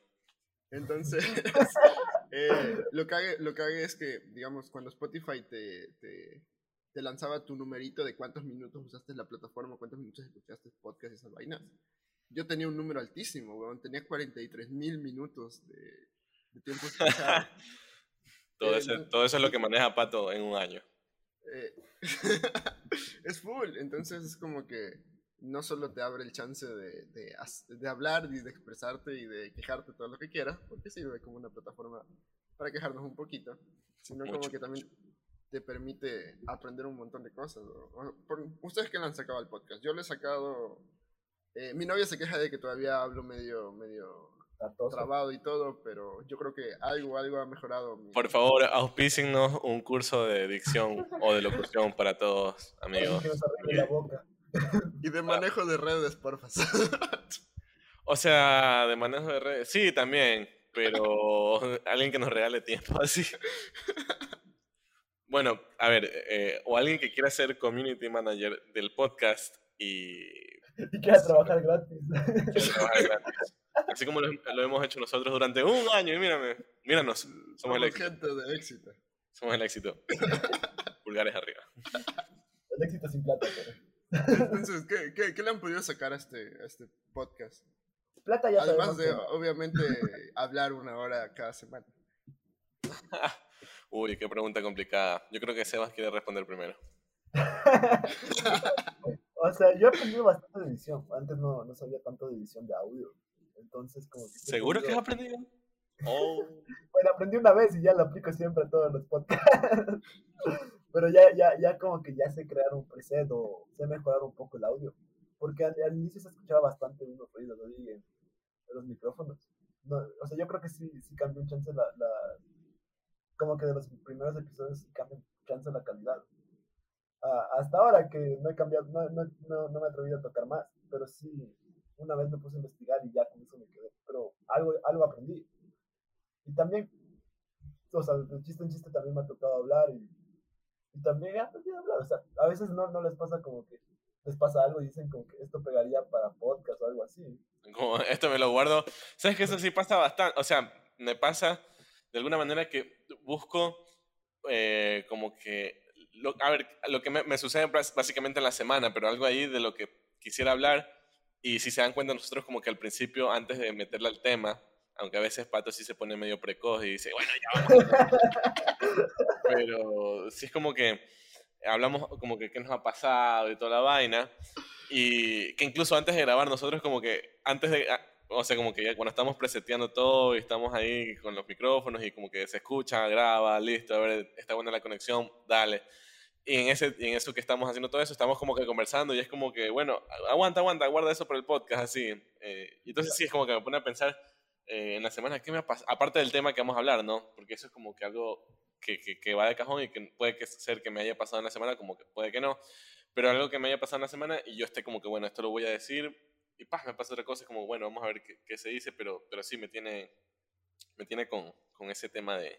Entonces, lo que hago es que, digamos, cuando Spotify te lanzaba tu numerito de cuántos minutos usaste la plataforma, cuántos minutos escuchaste podcast y esas vainas, yo tenía un número altísimo, weón. Tenía 43,000 minutos de tiempo escuchado. Todo eso es lo que maneja Pato en un año. Es full, entonces es como que no solo te abre el chance de hablar y de expresarte y de quejarte todo lo que quieras, porque sirve como una plataforma para quejarnos un poquito, sino como que también te permite aprender un montón de cosas. Ustedes que le han sacado al podcast, yo le he sacado Mi novia se queja de que todavía hablo medio trabado y todo, pero yo creo que algo ha mejorado. Por favor, auspícennos un curso de dicción o de locución para todos, amigos. Y de manejo de redes, porfa. O sea, de manejo de redes, sí, también, pero alguien que nos regale tiempo así. Bueno, a ver, o alguien que quiera ser community manager del podcast y quiera trabajar gratis. Así como lo hemos hecho nosotros durante un año, y míranos, somos el éxito. Gente de éxito. Somos el éxito. Pulgares arriba. El éxito sin plata, pero. Entonces, ¿qué le han podido sacar a este podcast? Plata ya. Además de, obviamente, hablar una hora cada semana. Uy, qué pregunta complicada. Yo creo que Sebas quiere responder primero. O sea, yo he aprendido bastante de edición. Antes no sabía tanto de edición de audio. Entonces, como que... ¿Seguro que has aprendido? Oh. Bueno, aprendí una vez y ya lo aplico siempre a todos los podcasts. Pero ya como que ya sé crear un preset o sé mejorar un poco el audio. Porque al inicio se escuchaba bastante unos ruidos de los micrófonos. No, o sea, yo creo que sí cambió un chance la como que de los primeros episodios sí cambió un chance la calidad. Hasta ahora que no he cambiado, no me he atrevido a tocar más, pero sí, una vez me puse a investigar y ya con eso me quedé, pero algo aprendí. Y también, o sea, de chiste en chiste también me ha tocado hablar y también he aprendido a hablar, o sea, a veces no les pasa como que les pasa algo y dicen como que esto pegaría para podcast o algo así. Como, esto me lo guardo. ¿Sabes que eso sí pasa bastante? O sea, me pasa de alguna manera que busco como que... a ver, lo que me sucede básicamente en la semana, pero algo ahí de lo que quisiera hablar. Y si se dan cuenta, nosotros como que al principio, antes de meterle al tema, aunque a veces Pato sí se pone medio precoz y dice, bueno, ya vamos. Pero sí es como que hablamos como que qué nos ha pasado y toda la vaina. Y que incluso antes de grabar, nosotros como que antes de... o sea, como que ya cuando estamos preseteando todo y estamos ahí con los micrófonos y como que se escucha, graba, listo, a ver, está buena la conexión, dale. Y en eso que estamos haciendo todo eso, estamos como que conversando y es como que, bueno, aguanta, guarda eso para el podcast, así. Y entonces sí, es como que me pone a pensar en la semana, ¿qué me ha pasado? Aparte del tema que vamos a hablar, ¿no? Porque eso es como que algo que va de cajón y que puede que ser que me haya pasado en la semana, como que puede que no. Pero algo que me haya pasado en la semana y yo esté como que, bueno, esto lo voy a decir, y me pasa otra cosa, es como, bueno, vamos a ver qué se dice, pero sí me tiene con ese tema de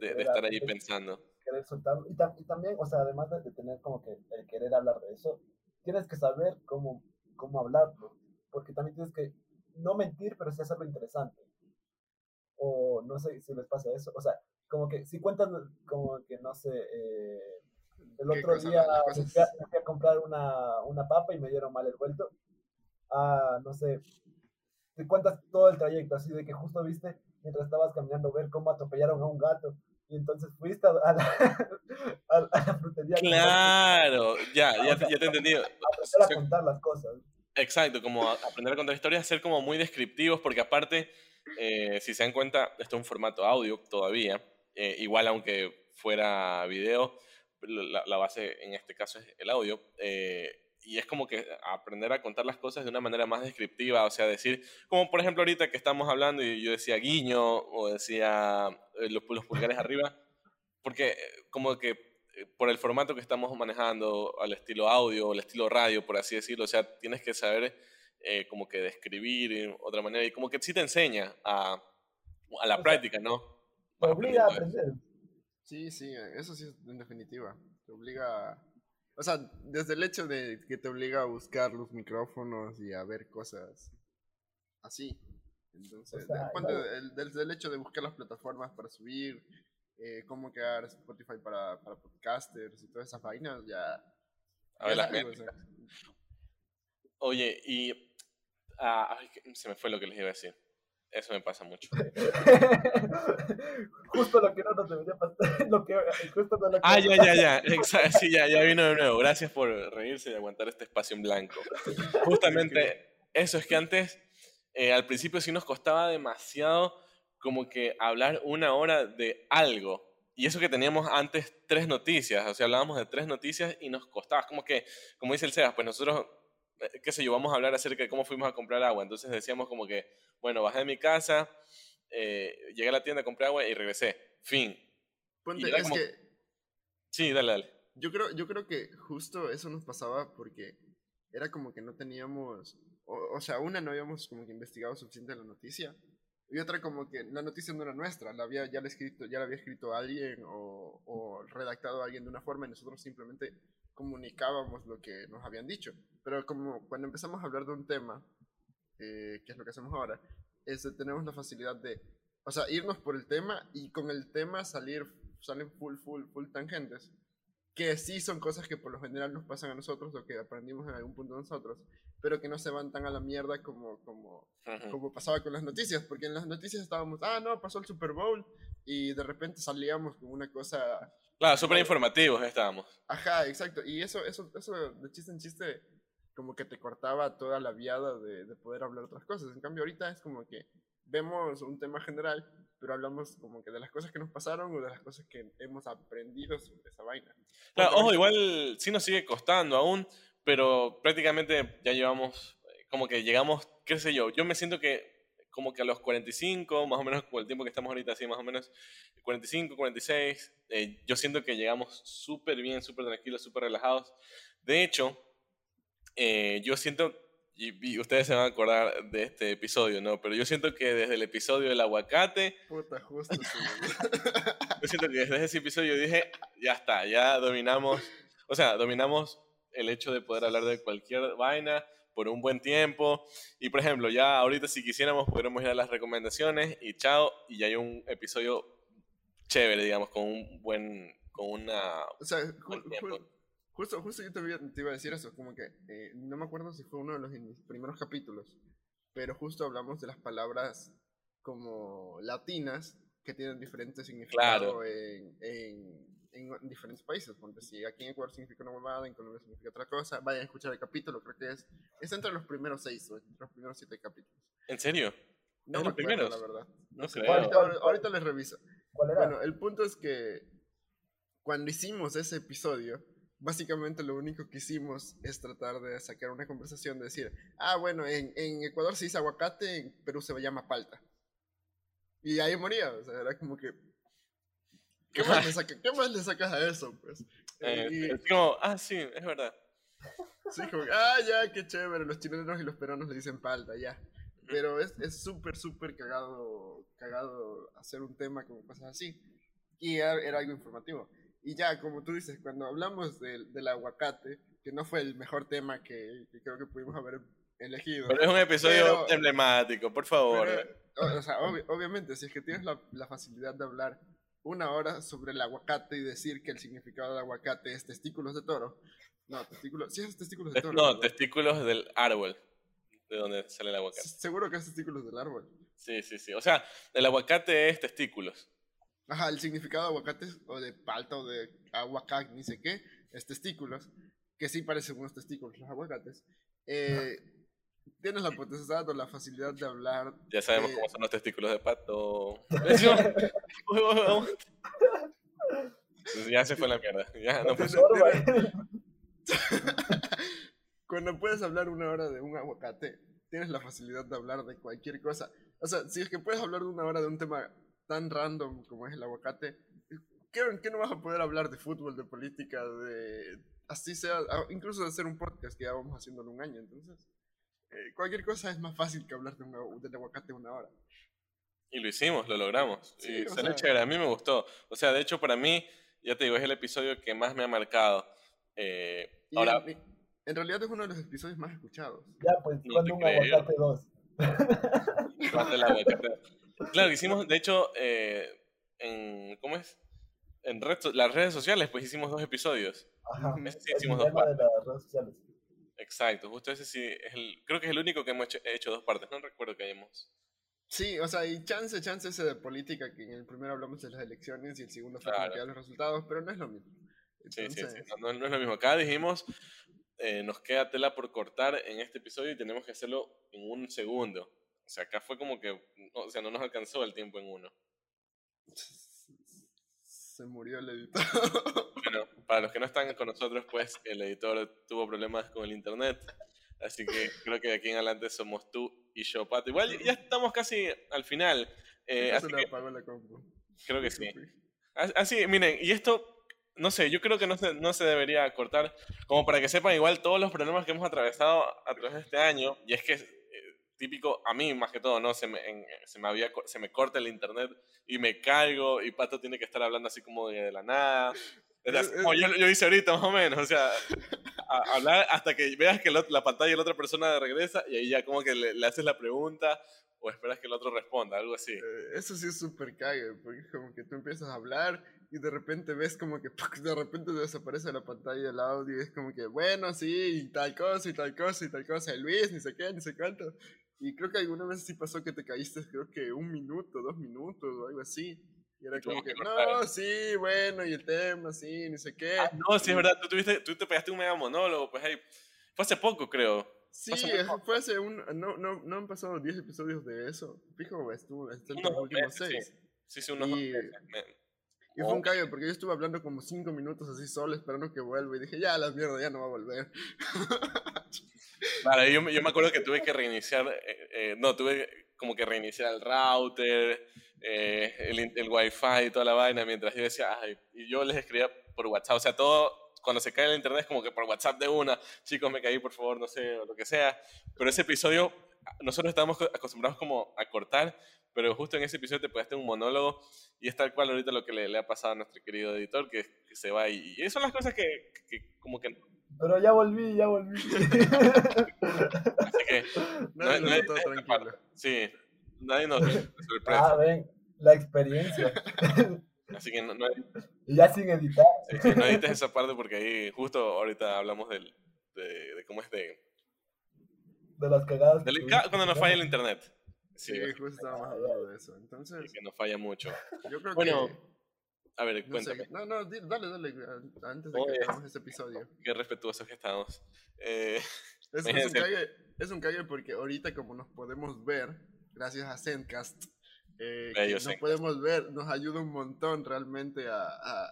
estar ahí pensando. Querer soltarlo. Y también, o sea, además de tener como que el querer hablar de eso, tienes que saber cómo hablarlo, porque también tienes que no mentir, pero sí hacerlo interesante. O no sé si les pasa eso, o sea, como que si cuentan, como que no sé... el otro día me fui a comprar una papa y me dieron mal el vuelto. No sé, te cuentas todo el trayecto, así de que justo viste mientras estabas caminando, ver cómo atropellaron a un gato, y entonces fuiste a la frutería. Claro, ya te he entendido. Aprender a contar las cosas. Exacto, como aprender a contar historias, ser como muy descriptivos, porque aparte, si se dan cuenta, esto es un formato audio todavía, igual aunque fuera video, la base en este caso es el audio, y es como que aprender a contar las cosas de una manera más descriptiva, o sea, decir, como por ejemplo ahorita que estamos hablando y yo decía guiño, o decía los pulgares arriba, porque como que por el formato que estamos manejando, al estilo audio, o al estilo radio, por así decirlo, o sea, tienes que saber como que describir de otra manera, y como que sí te enseña a la práctica, ¿no? Te obliga a aprender. Sí, eso sí, en definitiva, te obliga a... O sea, desde el hecho de que te obliga a buscar los micrófonos y a ver cosas así. Entonces, o sea, desde el hecho de buscar las plataformas para subir, cómo crear Spotify para podcasters y todas esas vainas, ya... A ver, oye, y... se me fue lo que les iba a decir. Eso me pasa mucho. Justo lo que no nos debería pasar. Exacto, sí, ya vino de nuevo. Gracias por reírse y aguantar este espacio en blanco. Justamente eso es que antes, al principio sí nos costaba demasiado como que hablar una hora de algo. Y eso que teníamos antes 3 noticias. O sea, hablábamos de 3 noticias y nos costaba. Como que, como dice el Sebas, pues nosotros... qué sé yo, vamos a hablar acerca de cómo fuimos a comprar agua. Entonces decíamos como que, bueno, bajé de mi casa, llegué a la tienda, compré agua y regresé. Fin. Ponte, es como... que... Sí, dale. Yo creo que justo eso nos pasaba porque era como que no teníamos... O sea, una no habíamos como que investigado suficiente la noticia. Y otra como que la noticia no era nuestra, la había escrito alguien o redactado alguien de una forma y nosotros simplemente comunicábamos lo que nos habían dicho. Pero como cuando empezamos a hablar de un tema, que es lo que hacemos ahora, tenemos la facilidad de, o sea, irnos por el tema y con el tema salen full tangentes. Que sí son cosas que por lo general nos pasan a nosotros o que aprendimos en algún punto nosotros, pero que no se van tan a la mierda como pasaba con las noticias, porque en las noticias estábamos, pasó el Super Bowl y de repente salíamos con una cosa... Claro, súper informativos estábamos. Ajá, exacto, y eso de chiste en chiste como que te cortaba toda la viada de poder hablar otras cosas. En cambio ahorita es como que vemos un tema general, pero hablamos como que de las cosas que nos pasaron o de las cosas que hemos aprendido sobre esa vaina. Claro, ojo, igual sí nos sigue costando aún, pero prácticamente ya llevamos, como que llegamos, qué sé yo me siento que como que a los 45, más o menos con el tiempo que estamos ahorita, así más o menos 45, 46, yo siento que llegamos súper bien, súper tranquilos, súper relajados. De hecho, yo siento... Y ustedes se van a acordar de este episodio, ¿no? Pero yo siento que desde el episodio del aguacate... Puta, justo. Yo siento que desde ese episodio dije, ya está, ya dominamos... O sea, dominamos el hecho de poder hablar de cualquier vaina por un buen tiempo. Y, por ejemplo, ya ahorita si quisiéramos podríamos ir a las recomendaciones y chao. Y ya hay un episodio chévere, digamos, con un buen... Con una... O sea, Justo yo te iba a decir eso, como que no me acuerdo si fue uno de los primeros capítulos, pero justo hablamos de las palabras como latinas que tienen diferentes significados. Claro. en diferentes países. Porque si aquí en Ecuador significa una huevada, en Colombia significa otra cosa, vayan a escuchar el capítulo, creo que es entre los primeros 6 o entre los primeros 7 capítulos. ¿En serio? No me acuerdo, la verdad. No sé. Ahorita les reviso. ¿Cuál era? Bueno, el punto es que cuando hicimos ese episodio, básicamente lo único que hicimos es tratar de sacar una conversación, de decir, bueno, en Ecuador se dice aguacate, en Perú se llama palta. Y ahí moría, o sea, era como que... ¿Qué más le sacas a eso, pues? Es como, sí, es verdad. Sí, como, ya, qué chévere, los chilenos y los peruanos le dicen palta, ya. Pero es súper cagado hacer un tema como cosas así. Y era algo informativo. Y ya, como tú dices, cuando hablamos del aguacate, que no fue el mejor tema que creo que pudimos haber elegido. Pero es un episodio emblemático, por favor. Pero, o sea, obviamente, si es que tienes la facilidad de hablar una hora sobre el aguacate y decir que el significado del aguacate es testículos de toro. No, testículos, sí es testículos de toro. No, testículos del árbol, de donde sale el aguacate. Seguro que es testículos del árbol. Sí. O sea, el aguacate es testículos. Ajá, el significado de aguacate o de palta o de aguacate, ni sé qué, es testículos, que sí parecen unos testículos los aguacates. Tienes la potestad o la facilidad de hablar. Ya sabemos cómo son los testículos de pato. Ya se fue la mierda. Ya no pasó. Cuando puedes hablar una hora de un aguacate, tienes la facilidad de hablar de cualquier cosa. O sea, si es que puedes hablar una hora de un tema tan random como es el aguacate, ¿qué no vas a poder hablar de fútbol, de política, de así sea, incluso de hacer un podcast que ya vamos haciendo en un año? Entonces, cualquier cosa es más fácil que hablar del aguacate una hora. Y lo hicimos, lo logramos. Sí, salió chévere, a mí me gustó. O sea, de hecho, para mí, ya te digo, es el episodio que más me ha marcado. Ahora, en realidad es uno de los episodios más escuchados. Ya, pues, cuando un aguacate 2. Cuando el aguacate 2. Claro, hicimos, de hecho, ¿cómo es? En las redes sociales, pues hicimos 2 episodios. Ajá. Ese sí hicimos 2 partes. De las redes sociales. Exacto, justo ese sí, creo que es el único que hemos hecho 2 partes, no recuerdo que hayamos. Sí, o sea, y chance ese de política, que en el primero hablamos de las elecciones y el segundo fue claro, de los resultados, pero no es lo mismo. Entonces... Sí, no es lo mismo. Acá dijimos, nos queda tela por cortar en este episodio y tenemos que hacerlo en un segundo. O sea, acá fue como que, o sea, no nos alcanzó el tiempo en uno. Se murió el editor. Bueno, para los que no están con nosotros, pues el editor tuvo problemas con el internet. Así que creo que de aquí en adelante somos tú y yo, Pato. Igual ya estamos casi al final. Así que, la compu. Creo que sí. Así, miren, y esto... No sé, yo creo que no se debería cortar, como para que sepan igual todos los problemas que hemos atravesado a través de este año, y es que típico a mí más que todo, ¿no? Se me corta el internet y me caigo y Pato tiene que estar hablando así como de la nada. Como yo hice ahorita más o menos, o sea, hablar hasta que veas que la pantalla de la otra persona regresa y ahí ya como que le haces la pregunta. O esperas que el otro responda, algo así. Eso sí es súper cague, porque es como que tú empiezas a hablar y de repente ves como que de repente desaparece la pantalla del audio y es como que, bueno, sí, y tal cosa, y tal cosa, y tal cosa, y Luis, ni sé qué, ni sé cuánto. Y creo que alguna vez sí pasó que te caíste, creo que 1 minuto, 2 minutos o algo así. Y era como que, no, sí, bueno, y el tema, sí, ni sé qué. Ah, no, sí, es verdad, tú te pegaste un mega monólogo, pues ahí, fue hace poco, creo. Sí, fue hace no han pasado 10 episodios de eso. Fijo, estuvo hasta los últimos 6. Sí, unos 2 meses. Y fue un cague porque yo estuve hablando como 5 minutos así solo esperando que vuelva. Y dije, ya, la mierda, ya no va a volver. Vale, yo me acuerdo que tuve que reiniciar... tuve como que reiniciar el router, el wifi y toda la vaina. Mientras yo decía, ay, y yo les escribía por WhatsApp. O sea, todo... Cuando se cae el internet es como que por WhatsApp de una, chicos, me caí, por favor, no sé, o lo que sea. Pero ese episodio, nosotros estábamos acostumbrados como a cortar, pero justo en ese episodio te pegaste un monólogo y es tal cual ahorita lo que le ha pasado a nuestro querido editor, que se va y esas son las cosas que como que... Pero ya volví. Así que... Nadie todo tranquilo. Sí, nadie nos sorprende. Ah, ven, la experiencia. Así que no hay... Ya sin editar. Sí, no edites esa parte porque ahí justo ahorita hablamos de cómo es de las cagadas. Cuando nos falla el internet. Sí, justo estábamos hablando de eso. Entonces... Y que nos falla mucho. Yo creo que... A ver, cuéntame. Dale, antes de que hagamos este episodio. Qué respetuosos que estamos. Es un cague porque ahorita como nos podemos ver, gracias a Zencastr, nos podemos ver, nos ayuda un montón realmente a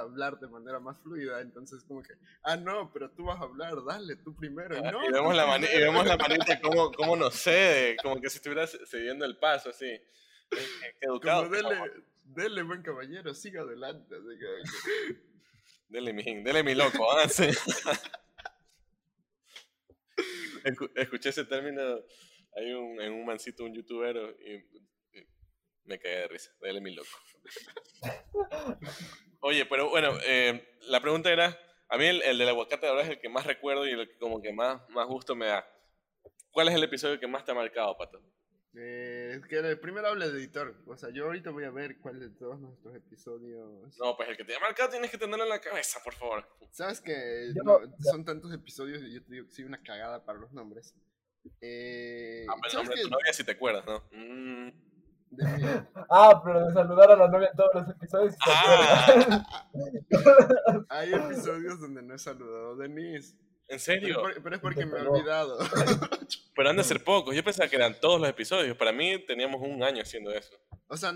hablar de manera más fluida. Entonces como que, no, pero tú vas a hablar, dale, tú primero. Y vemos la manita cómo nos cede, como que si estuviera cediendo el paso, así. Educado. Dele, buen caballero, siga adelante. Dele mi loco, avance. Escuché ese término, hay en un mancito, un youtubero, y... Me cagué de risa, dale mi loco. Oye, pero bueno, la pregunta era, a mí el del aguacate ahora es el que más recuerdo y el que como que más gusto me da. ¿Cuál es el episodio que más te ha marcado, Pato? Es que primero hables de editor, o sea, yo ahorita voy a ver cuál de todos nuestros episodios... No, pues el que te ha marcado tienes que tenerlo en la cabeza, por favor. ¿Sabes qué? No, son tantos episodios y yo te digo que soy una cagada para los nombres. Pero el nombre de tu novia si te acuerdas, ¿no? Pero de saludar a la novia en todos los episodios. Hay episodios donde no he saludado a Denise. ¿En serio? Pero es porque me he olvidado. Pero han de ser pocos. Yo pensaba que eran todos los episodios. Para mí teníamos un año haciendo eso. O sea,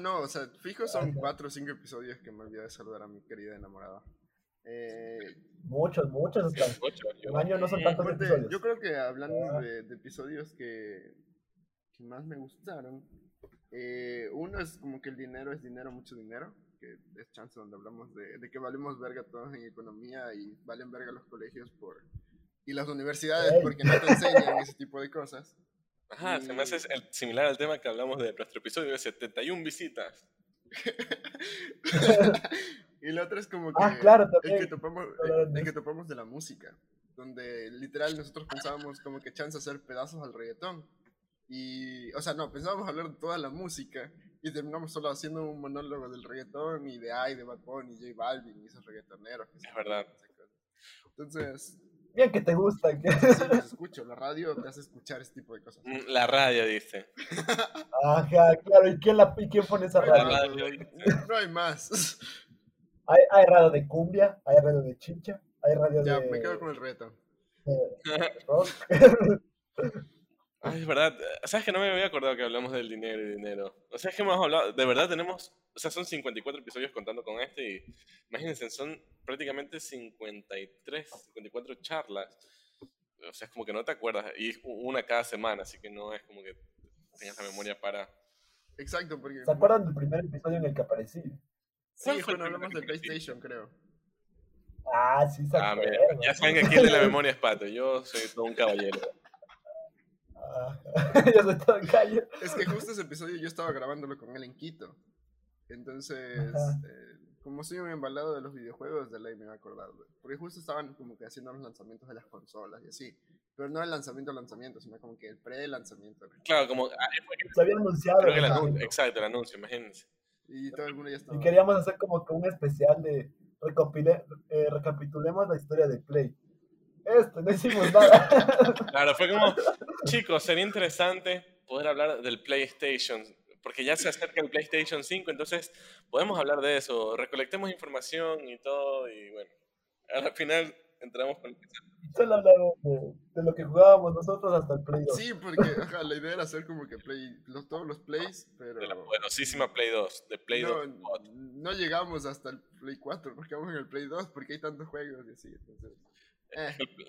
fijo son 4 o 5 episodios que me olvidé de saludar a mi querida enamorada. Muchos están. Un año no son tantos episodios. Yo creo que hablando de episodios que más me gustaron, uno es como que el dinero es dinero, mucho dinero, que es chance donde hablamos de que valemos verga todos en economía y valen verga los colegios y las universidades porque no te enseñan ese tipo de cosas. Ajá, se me hace similar al tema que hablamos de nuestro episodio de 71 visitas. Y la otra es como que, claro, el que topamos de la música, donde literal nosotros pensábamos como que chance hacer pedazos al reggaetón. Y, o sea, no, pensábamos hablar de toda la música y terminamos solo haciendo un monólogo del reggaetón y de Bad Bunny, J Balvin y esos reggaetoneros. Es verdad. Entonces... Bien que te gusta. Sí, los escucho, la radio te hace escuchar ese tipo de cosas. La radio, dice. Ajá, claro, ¿y quién pone esa radio? La radio dice. No hay más. Hay radio de cumbia, hay radio de chicha, hay radio de... Ya, me quedo con el reto. Ay, es verdad. ¿Sabes que no me había acordado que hablamos del dinero y dinero? O sea, es que hemos hablado... De verdad tenemos... O sea, son 54 episodios contando con este y... Imagínense, son prácticamente 53, 54 charlas. O sea, es como que no te acuerdas. Y una cada semana, así que no es como que tengas la memoria para... Exacto, porque... ¿Se acuerdan del primer episodio en el que aparecí? Sí, es cuando hablamos de PlayStation, creo. Ah, sí, se acuerdan. Ya saben que aquí el de la memoria es Pato. Yo soy todo un caballero. Yo soy todo un caballero. Es que justo ese episodio yo estaba grabándolo con él en Quito. Entonces... como soy un embalado de los videojuegos, de ley me voy a acordar, güey. Porque justo estaban como que haciendo los lanzamientos de las consolas y así. Pero no el lanzamiento, sino como que el pre-lanzamiento. Claro, como... Se había anunciado. Creo que el anuncio, exacto, el anuncio, imagínense. Y todo el mundo ya estaba... Y queríamos hacer como que un especial de... recapitulemos la historia de Play. No hicimos nada. Claro, fue como... Chicos, sería interesante poder hablar del PlayStation... Porque ya se acerca el PlayStation 5, entonces podemos hablar de eso, recolectemos información y todo, y bueno, al final entramos con el solo hablamos de lo que jugábamos nosotros hasta el Play 2. Sí, porque la idea era hacer como que Play, todos los Plays, pero... De la poderosísima Play 2, de Play 2. No llegamos hasta el Play 4, porque vamos en el Play 2, porque hay tantos juegos y así, entonces...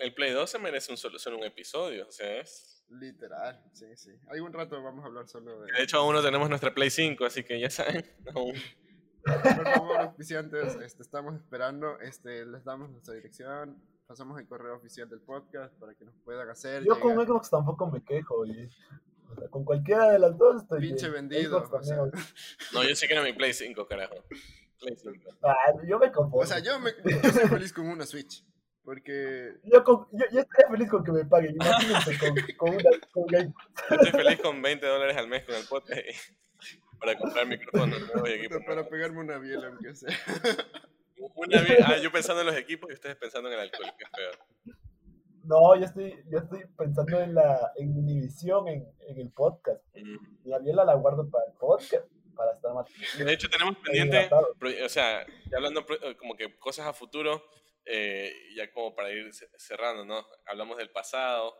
El Play 2 se merece solo un episodio, o sea, es... Literal, sí, sí. Algún rato vamos a hablar solo de... De hecho, aún no tenemos nuestra Play 5, así que ya saben. No. Por favor, oficiantes, estamos esperando, les damos nuestra dirección, pasamos el correo oficial del podcast para que nos puedan hacer... Yo llegar. Con Xbox tampoco me quejo, oye. O sea, con cualquiera de las dos estoy... Pinche vendido. O sea. No, yo sí que era mi Play 5, carajo. Play 5. Ah, yo me conformo. O sea, yo soy feliz con una Switch. Porque... Yo estaría feliz con que me paguen, imagínense, con yo estoy feliz con $20 al mes con el podcast para comprar micrófono nuevo y equipo. Para pegarme una biela, aunque sea. Una biela, yo pensando en los equipos y ustedes pensando en el alcohol, que es peor. No, yo estoy pensando en mi visión en el podcast. La biela la guardo para el podcast. Para estar más... De hecho, tenemos pendiente, o sea, ya hablando como que cosas a futuro... ya como para ir cerrando, ¿no? Hablamos del pasado,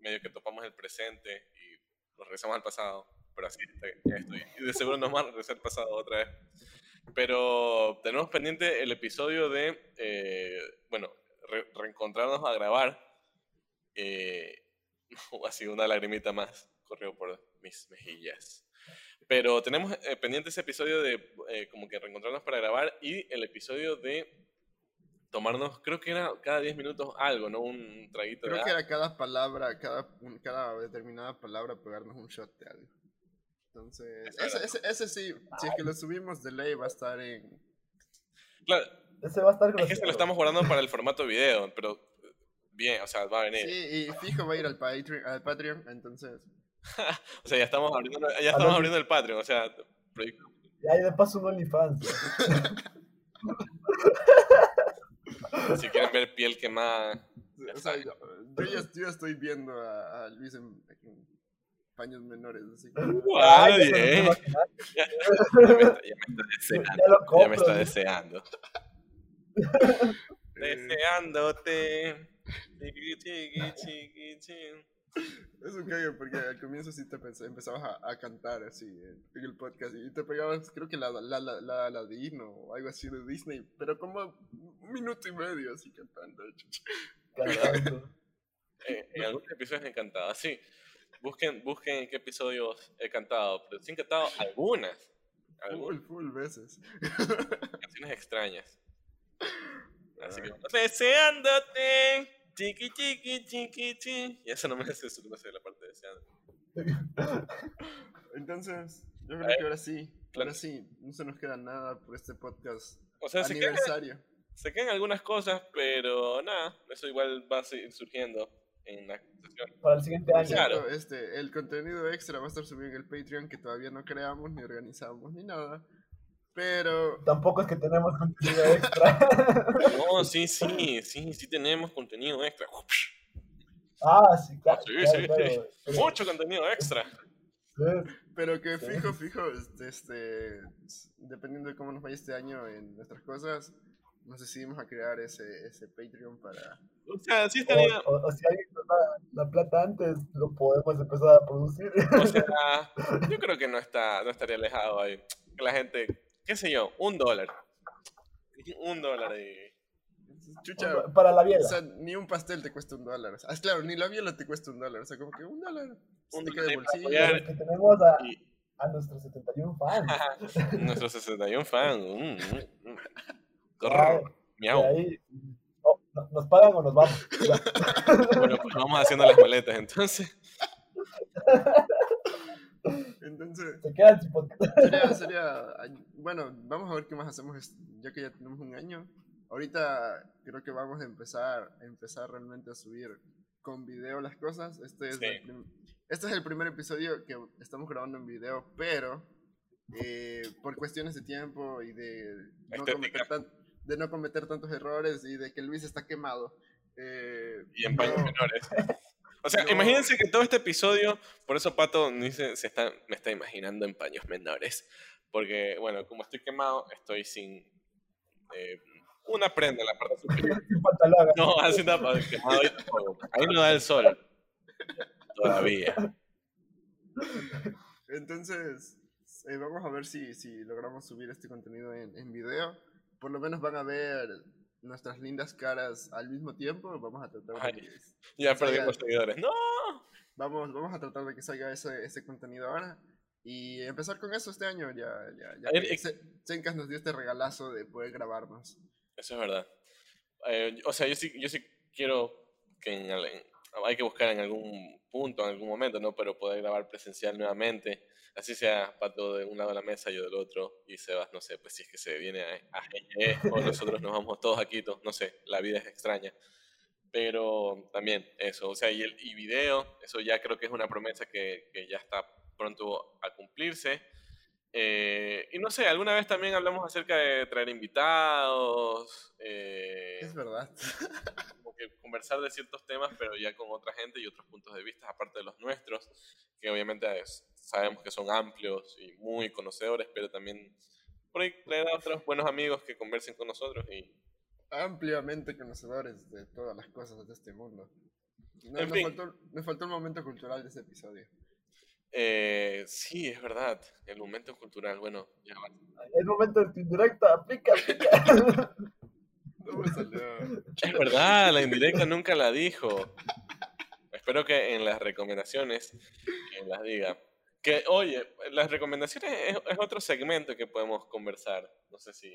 medio que topamos el presente y nos regresamos al pasado, pero así ya estoy. Y de seguro nos van a regresar al pasado otra vez. Pero tenemos pendiente el episodio de, reencontrarnos a grabar. Así una lagrimita más corrió por mis mejillas. Pero tenemos pendiente ese episodio de como que reencontrarnos para grabar y el episodio de... tomarnos, creo que era cada 10 minutos algo, ¿no? Un traguito. Creo que era cada palabra, cada determinada palabra pegarnos un shot de algo. Entonces, ese sí, si es que lo subimos de ley va a estar en... Claro, ese va a estar gracioso. Es que se lo estamos guardando para el formato video, pero bien, o sea, va a venir. Sí, y fijo va a ir al Patreon, entonces... O sea, ya estamos abriendo el Patreon, o sea... Ya, y de paso un OnlyFans. Si quieren ver piel quemada. O sea, yo ya estoy viendo a Luis en paños menores, así que... ¡Guau! Ya me está deseando. Deseándote. Es un cague porque al comienzo sí te empezabas a cantar así en el podcast y te pegabas, creo que la de Ino o algo así de Disney, pero como un minuto y medio así cantando. En algunos episodios he cantado, sí. Busquen qué episodios he cantado, pero sí he cantado algunas. Full veces. Canciones extrañas. Así que, deseándote. Chiqui. Y eso no me hace la parte deseada. Entonces, yo creo que ahora sí, no se nos queda nada por este podcast. O sea, aniversario. Se quedan algunas cosas, pero nada, eso igual va a seguir surgiendo en la conversación. Para el siguiente año. Claro, el contenido extra va a estar subido en el Patreon, que todavía no creamos, ni organizamos, ni nada. Pero... Tampoco es que tenemos contenido extra. No, sí tenemos contenido extra. Ah, sí, claro. Sí. Mucho contenido extra. Sí. Pero que fijo, dependiendo de cómo nos vaya este año en nuestras cosas, nos decidimos a crear ese Patreon para... O sea, sí estaría... O si alguien nos da la plata antes, lo podemos empezar a producir. O sea, yo creo que no estaría alejado ahí. Que la gente... ¿Qué sé yo? $1. $1 y... chucha, para la biela. O sea, ni un pastel te cuesta $1. Ah, claro, ni la biela te cuesta $1. O sea, como que $1. Un ticket de bolsillo. Que tenemos a nuestros 71 fans. Nuestros 61 fans. Miau. Ahí, oh, nos pagan o nos vamos. Bueno, pues vamos haciendo las maletas, entonces. Entonces, se quedan sin podcast. Sería, bueno, vamos a ver qué más hacemos ya que ya tenemos un año. Ahorita creo que vamos a empezar realmente a subir con video las cosas. Este es el primer episodio que estamos grabando en video, pero por cuestiones de tiempo y de no cometer tantos errores y de que Luis está quemado. Y en paños menores. O sea, no. Imagínense que todo este episodio, por eso Pato me está imaginando en paños menores. Porque, bueno, como estoy quemado, estoy sin una prenda en la parte superior. No, así está quemado. Ahí no da el sol. Todavía. Entonces, vamos a ver si logramos subir este contenido en video. Por lo menos van a ver nuestras lindas caras al mismo tiempo. Vamos a tratar de que ya perdimos seguidores. ¡No! Vamos a tratar de que salga ese contenido ahora. Y empezar con eso este año. Ya Zencastr nos dio este regalazo de poder grabarnos. Eso es verdad. O sea, yo sí quiero que hay que buscar en algún punto, en algún momento, ¿no? Pero poder grabar presencial nuevamente. Así sea Pato de un lado de la mesa, yo del otro, y Sebas, no sé, pues si es que se viene a GE, o nosotros nos vamos todos a Quito, no sé, la vida es extraña. Pero también eso, o sea, y video, eso ya creo que es una promesa que ya está pronto a cumplirse. Y no sé, alguna vez también hablamos acerca de traer invitados. Es verdad. Conversar de ciertos temas, pero ya con otra gente y otros puntos de vista, aparte de los nuestros, que obviamente sabemos que son amplios y muy conocedores, pero también por ahí traer a otros buenos amigos que conversen con nosotros y ampliamente conocedores de todas las cosas de este mundo. Me faltó el momento cultural de ese episodio. Sí, es verdad, el momento cultural, bueno, ya va. El momento indirecto, aplica. Es verdad, la indirecta nunca la dijo. Espero que en las recomendaciones que las diga. Que, oye, las recomendaciones es otro segmento que podemos conversar. No sé si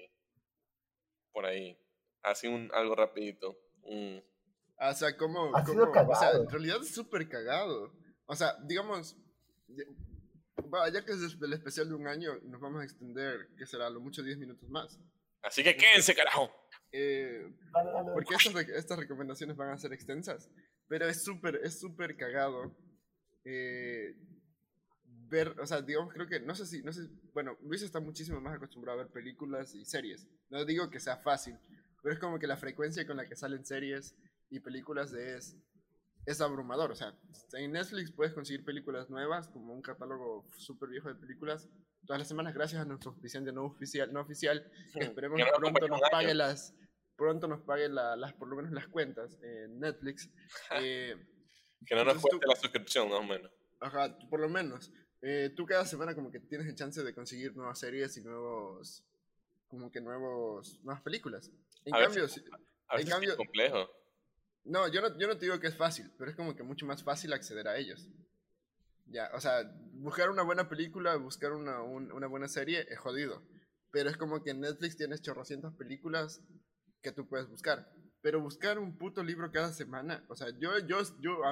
por ahí. Así algo rapidito. O sea, o sea, en realidad es súper cagado. O sea, digamos, ya que es el especial de un año, nos vamos a extender, que será lo mucho 10 minutos más. Así que quédense, carajo. Porque estas recomendaciones van a ser extensas, pero es súper cagado ver, o sea, digamos, creo que no sé, bueno, Luis está muchísimo más acostumbrado a ver películas y series. No digo que sea fácil, pero es como que la frecuencia con la que salen series y películas es abrumador. O sea, en Netflix puedes conseguir películas nuevas, como un catálogo súper viejo de películas todas las semanas, gracias a nuestro oficiante no oficial, que esperemos que pronto nos pague por lo menos las cuentas en Netflix. Que no nos cueste la suscripción, más o menos. Ajá, por lo menos. Tú cada semana como que tienes el chance de conseguir nuevas series y nuevas películas. En cambio, es complejo. No, yo no te digo que es fácil, pero es como que mucho más fácil acceder a ellos. Ya, o sea, buscar una buena película, buscar una buena serie es jodido. Pero es como que en Netflix tienes chorrocientas películas que tú puedes buscar. Pero buscar un puto libro cada semana, o sea, a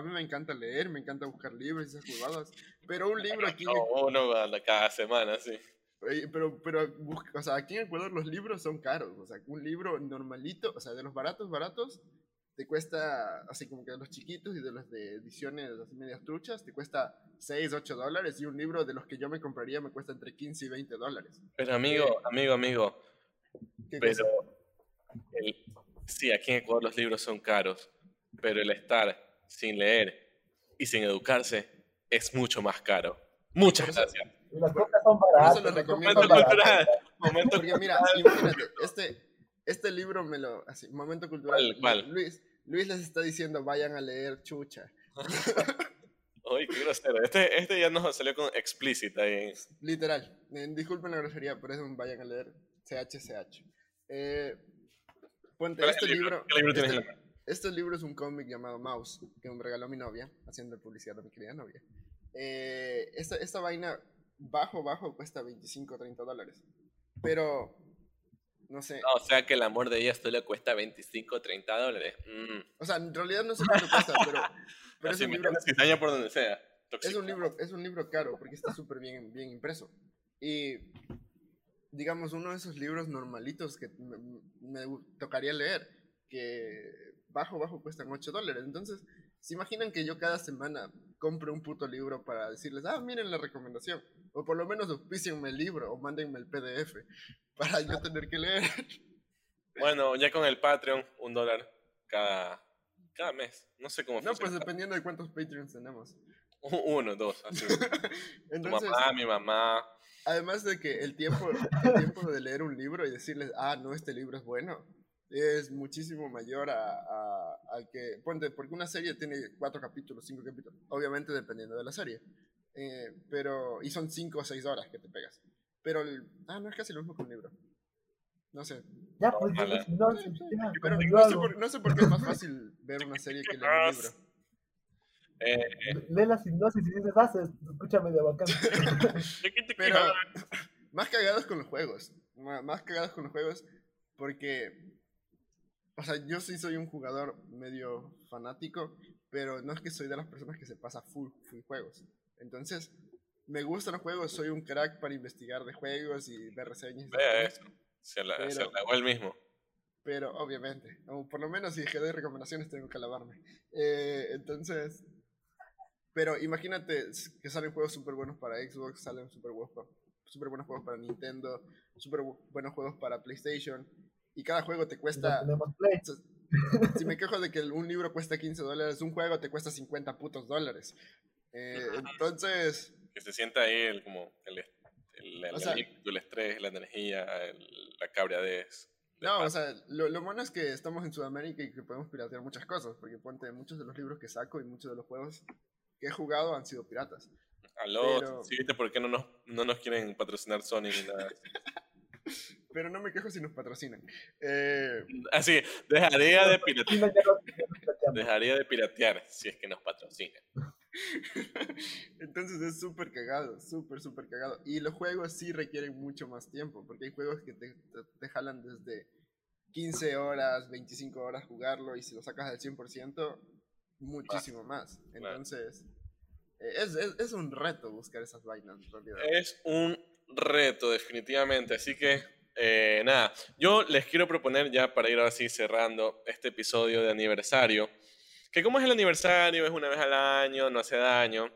mí me encanta leer, me encanta buscar libros y esas huevadas. Pero un libro aquí... cada semana, sí. Pero, o sea, aquí en Ecuador los libros son caros. O sea, un libro normalito, o sea, de los baratos, te cuesta, así como que de los chiquitos y de las de ediciones medias truchas, te cuesta $6, $8, y un libro de los que yo me compraría me cuesta entre $15 y $20. Pero amigo, pero sí, aquí en Ecuador los libros son caros, pero el estar sin leer y sin educarse es mucho más caro. Muchas gracias. Las cosas son baratas. Eso lo recomiendo. Momento porque mira, imagínate, este libro me lo... Así, momento cultural. ¿Cuál? Luis les está diciendo, vayan a leer chucha. Ay, qué grosero. Este ya nos salió con explícita. Literal. Disculpen la grosería, pero es un vayan a leer CHCH. Ponte este libro. Este libro es un cómic llamado Mouse, que me regaló mi novia, haciendo publicidad a mi querida novia. Esta vaina bajo cuesta $25-$30. Pero, no sé. No, o sea que el amor de ella solo cuesta $25-$30. O sea, en realidad no sé cuánto cuesta, pero es un libro. Cizaña por donde sea. Es un libro caro, porque está súper bien impreso. Y, digamos, uno de esos libros normalitos que me tocaría leer, que bajo cuestan $8. Entonces, ¿se imaginan que yo cada semana compre un puto libro para decirles, miren la recomendación? O por lo menos auspícienme el libro o mándenme el PDF para yo tener que leer. Bueno, ya con el Patreon, $1 cada mes. No sé cómo funciona. No, pues dependiendo de cuántos Patreons tenemos. Uno, dos, así. Entonces, tu mamá, mi mamá. Además de que el tiempo de leer un libro y decirles, no, este libro es bueno, es muchísimo mayor al que... Ponte, porque una serie tiene 4 capítulos, 5 capítulos, obviamente dependiendo de la serie. Pero... Y son 5 o 6 horas que te pegas. Pero... no es casi lo mismo que un libro. No sé. Ya, pues, pero no sé por qué es más fácil ver una serie que leer un libro. Lee la sinopsis y dices, escúchame de bacán. Pero... Más cagados con los juegos porque... O sea, yo sí soy un jugador medio fanático, pero no es que soy de las personas que se pasa full juegos. Entonces, me gustan los juegos, soy un crack para investigar de juegos y ver reseñas. Vea eso, se la hago el mismo. Pero, obviamente, o por lo menos si doy recomendaciones tengo que alabarme. Entonces, pero imagínate que salen juegos súper buenos para Xbox, salen súper buenos juegos para Nintendo, súper buenos juegos para PlayStation... Y cada juego te cuesta... Si me quejo de que un libro cuesta $15, un juego te cuesta $50. Entonces... Que se sienta ahí el estrés, la energía, la cabreadez. No, o sea, lo bueno es que estamos en Sudamérica y que podemos piratear muchas cosas. Porque ponte, muchos de los libros que saco y muchos de los juegos que he jugado han sido piratas. Aló, sí, viste por qué no nos quieren patrocinar Sony ni nada. Pero no me quejo si nos patrocinan. Así, dejaría de piratear si es que nos patrocinan. Entonces es súper cagado, súper cagado. Y los juegos sí requieren mucho más tiempo, porque hay juegos que te jalan desde 15 horas, 25 horas jugarlo, y si lo sacas al 100%, muchísimo más. Entonces, es un reto buscar esas vainas, en realidad. Es un reto, definitivamente. Así que, nada, yo les quiero proponer ya para ir ahora sí cerrando este episodio de aniversario, que como es el aniversario, es una vez al año, no hace daño.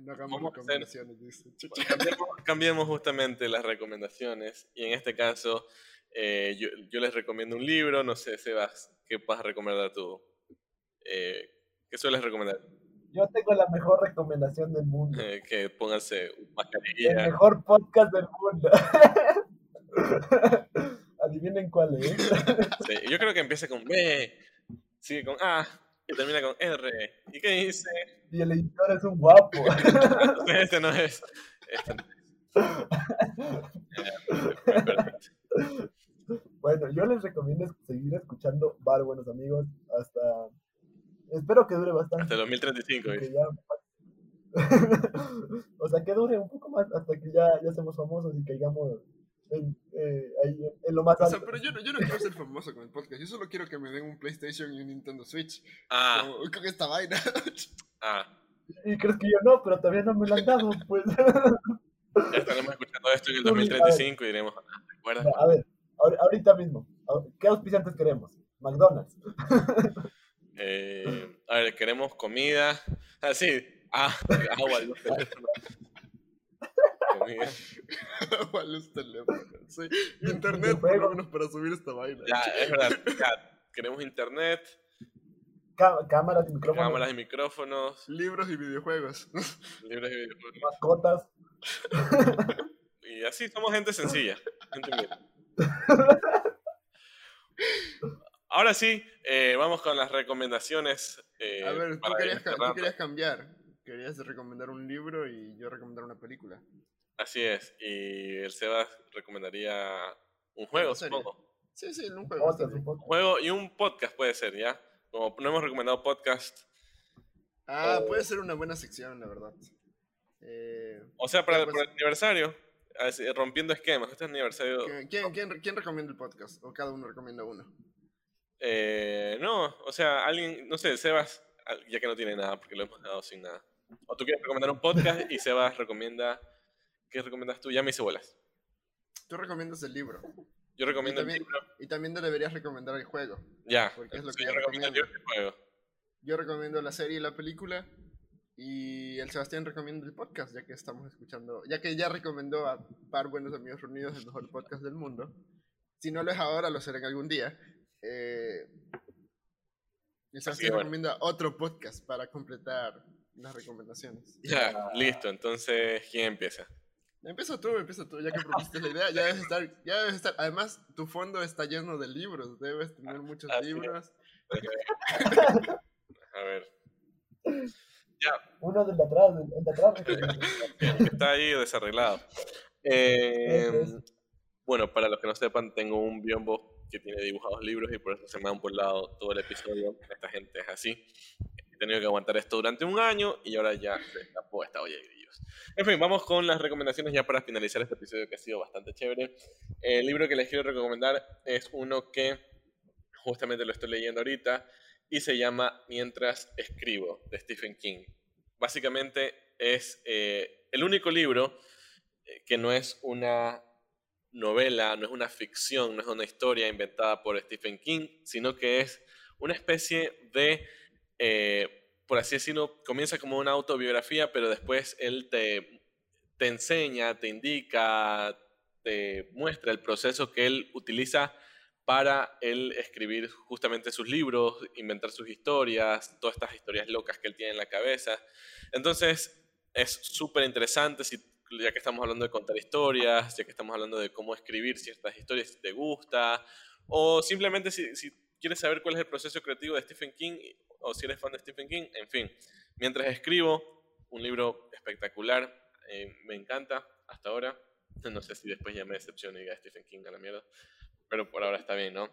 No hagamos recomendaciones, dice. Bueno, cambiemos justamente las recomendaciones, y en este caso yo les recomiendo un libro. No sé, Sebas, ¿qué vas a recomendar tú? ¿Qué sueles recomendar? Yo tengo la mejor recomendación del mundo. Que pónganse mascarilla. El mejor podcast del mundo. Adivinen cuál es. Sí, yo creo que empieza con B, sigue con A, y termina con R. ¿Y qué dice? Y el editor es un guapo. Este no es. Este no es. Bueno, yo les recomiendo seguir escuchando Bar, buenos amigos, hasta... Espero que dure bastante. Hasta 2035. O sea, que dure un poco más hasta que ya seamos famosos y caigamos en lo más alto. O sea, pero yo no quiero ser famoso con el podcast. Yo solo quiero que me den un PlayStation y un Nintendo Switch. Con esta vaina. Y crees que yo no, pero todavía no me la han dado, pues. Ya estaremos escuchando esto en el 2035 y diremos, ¿recuerdas? A ver, ahorita mismo, ¿qué auspiciantes queremos? McDonald's. A ver, queremos comida. Agua, los teléfonos. Comida. Agua, los teléfonos. Sí. Internet, por lo menos, para subir esta vaina. Ya, es verdad. Ya, queremos internet. Cámaras y micrófonos. Libros y videojuegos. Mascotas. Y así somos gente sencilla. Ahora sí, vamos con las recomendaciones. A ver, tú querías cambiar. Querías recomendar un libro y yo recomendar una película. Así es, y el Sebas recomendaría un juego, supongo. Sí, un juego. Un juego y un podcast puede ser, ¿ya? Como no hemos recomendado podcast. Ah, puede ser una buena sección, la verdad. O sea, para el aniversario, rompiendo esquemas, este es el aniversario. ¿Quién recomienda el podcast? ¿O cada uno recomienda uno? No, o sea, alguien, no sé, Sebas, ya que no tiene nada, porque lo hemos dado sin nada. O tú quieres recomendar un podcast y Sebas recomienda. ¿Qué recomiendas tú? Ya me hice bolas. Tú recomiendas el libro. Yo recomiendo también, el libro. Y también deberías recomendar el juego. Ya, porque es lo que yo recomiendo. El juego. Yo recomiendo la serie y la película. Y el Sebastián recomienda el podcast, ya que estamos escuchando. Ya que ya recomendó a Par Buenos Amigos Reunidos, el mejor podcast del mundo. Si no lo es ahora, lo será en algún día. El Sebastián recomienda otro podcast para completar las recomendaciones. Ya, listo. Entonces, ¿quién empieza? Empieza tú, ya que propusiste la idea, ya debes estar, además tu fondo está lleno de libros, debes tener muchos libros. A ver. Ya. Uno del de atrás, está ahí desarreglado. Bueno, para los que no sepan, tengo un biombo que tiene dibujados libros y por eso se me han burlado todo el episodio. Esta gente es así. He tenido que aguantar esto durante un año y ahora ya se escapó esta olla de grillos. En fin, vamos con las recomendaciones ya para finalizar este episodio que ha sido bastante chévere. El libro que les quiero recomendar es uno que justamente lo estoy leyendo ahorita y se llama Mientras escribo, de Stephen King. Básicamente es el único libro que no es una novela, no es una ficción, no es una historia inventada por Stephen King, sino que es una especie de... por así decirlo, comienza como una autobiografía, pero después él te enseña, te indica, te muestra el proceso que él utiliza para él escribir justamente sus libros, inventar sus historias, todas estas historias locas que él tiene en la cabeza. Entonces es súper interesante, ya que estamos hablando de contar historias, ya que estamos hablando de cómo escribir ciertas historias, si te gusta, o simplemente si quieres saber cuál es el proceso creativo de Stephen King, o si eres fan de Stephen King, en fin. Mientras escribo, un libro espectacular, me encanta hasta ahora. No sé si después ya me decepcione y diga Stephen King a la mierda, pero por ahora está bien, ¿no?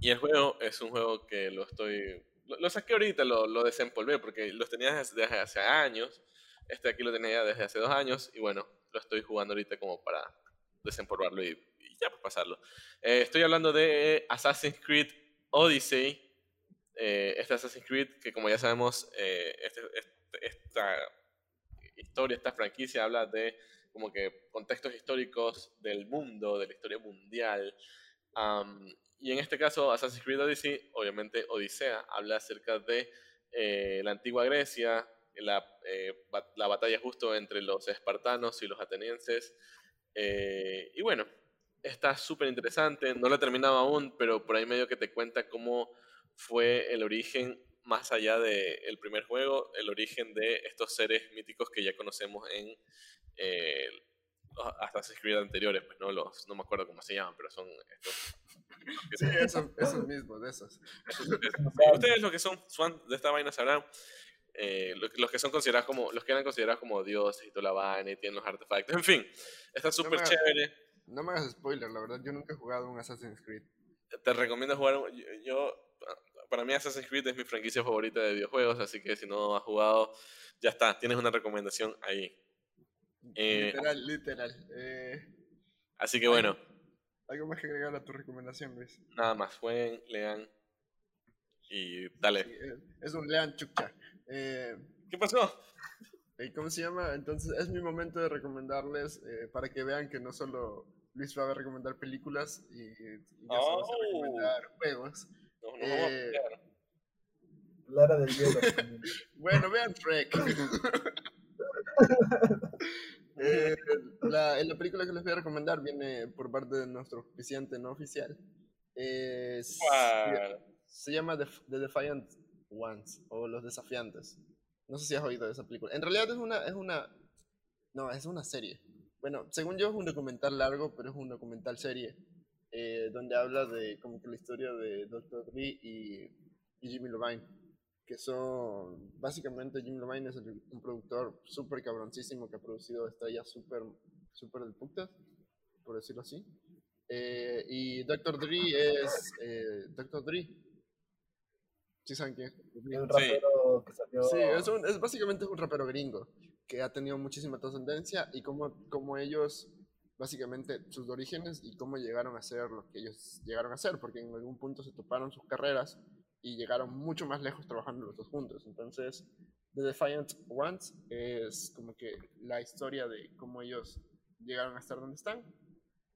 Y el juego es un juego que lo saqué ahorita, lo desempolvé, porque los tenía desde hace años. Este aquí lo tenía desde hace 2 años, y bueno, lo estoy jugando ahorita como para desempolvarlo y ya pues pasarlo. Estoy hablando de Assassin's Creed Odyssey. Este Assassin's Creed, que como ya sabemos, esta historia, esta franquicia habla de como que contextos históricos del mundo, de la historia mundial, y en este caso Assassin's Creed Odyssey, obviamente Odisea, habla acerca de la antigua Grecia, la batalla justo entre los espartanos y los atenienses, y bueno, está súper interesante. No lo he terminado aún, pero por ahí medio que te cuenta cómo fue el origen, más allá del primer juego, el origen de estos seres míticos que ya conocemos en Assassin's Creed anteriores, pues no no me acuerdo cómo se llaman, pero son estos. Sí, esos mismos, de esos. Ustedes los que son fans de esta vaina sabrán, los que son considerados como, los que eran considerados como dioses y toda la vaina y tienen los artefactos, en fin, está súper chévere. No me hagas spoiler, la verdad, yo nunca he jugado un Assassin's Creed. Te recomiendo jugar, para mí Assassin's Creed es mi franquicia favorita de videojuegos, así que si no has jugado, ya está, tienes una recomendación ahí. Literal. Así que bueno. ¿Algo más que agregar a tu recomendación, Luis? Nada más, jueguen, lean y dale. Sí, es un lean chucha. ¿Qué pasó? ¿Cómo se llama? Entonces es mi momento de recomendarles, para que vean que no solo... Luis va a recomendar películas y ya se va a recomendar juegos. No, Lara del Hielo. Bueno, vean Trek. La película que les voy a recomendar viene por parte de nuestro oficiante no oficial. Se llama The Defiant Ones, o Los Desafiantes. No sé si has oído de esa película. En realidad es una serie. Bueno, según yo es un documental largo, pero es un documental serie, donde habla de como que la historia de Dr. Dre y Jimmy Lovine, que son, básicamente Jimmy Lovine es un productor súper cabroncísimo que ha producido estrellas súper del putas, por decirlo así, Y Dr. Dre es Dr. Dre. ¿Sí saben quién? Un rapero que salió... Sí, es básicamente un rapero gringo que ha tenido muchísima trascendencia y cómo ellos, básicamente sus orígenes y cómo llegaron a ser lo que ellos llegaron a ser, porque en algún punto se toparon sus carreras y llegaron mucho más lejos trabajando los dos juntos. Entonces, The Defiant Ones es como que la historia de cómo ellos llegaron a estar donde están.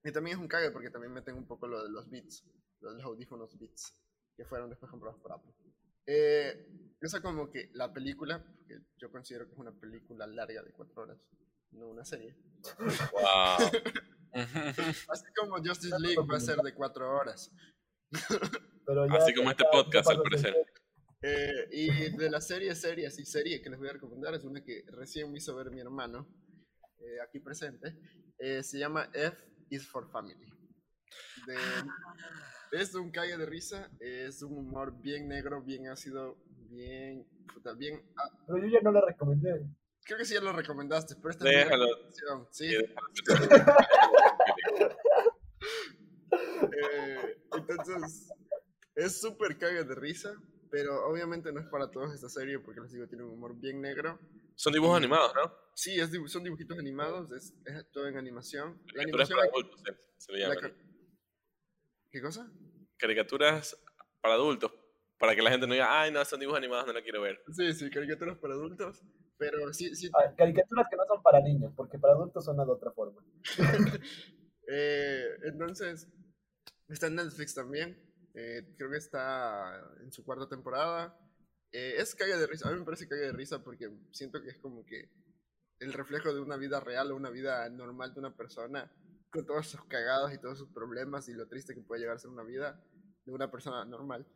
Y también es un cague porque también meten un poco lo de los Beats, los audífonos Beats, que fueron después comprados por Apple. Esa como que la película, que yo considero que es una película larga de 4 horas, no una serie. Wow. Así como Justice League va a ser de 4 horas. Pero ya, así como este podcast, al parecer. Y de la serie que les voy a recomendar es una que recién me hizo ver mi hermano, aquí presente. Se llama F is for Family. Es un cague de risa, es un humor bien negro, bien ácido, bien... Puta, bien... Pero yo ya no la recomendé. Creo que sí ya lo recomendaste, pero esta es una recomendación, ¿sí? Entonces, es súper cague de risa, pero obviamente no es para todos esta serie, porque les digo, tiene un humor bien negro. Son dibujos animados, ¿no? Sí, son dibujitos animados, es todo en animación. La animación para adultos, se le llama. ¿Qué cosa? Caricaturas para adultos, para que la gente no diga, ay, no, son dibujos animados, no lo quiero ver. Sí, caricaturas para adultos. Pero sí. Ah, caricaturas que no son para niños, porque para adultos son de otra forma. Entonces, está en Netflix también. Creo que está en su 4ª temporada. Es cague de risa. A mí me parece cague de risa porque siento que es como que el reflejo de una vida real o una vida normal de una persona, con todos sus cagados y todos sus problemas y lo triste que puede llegar a ser una vida de una persona normal.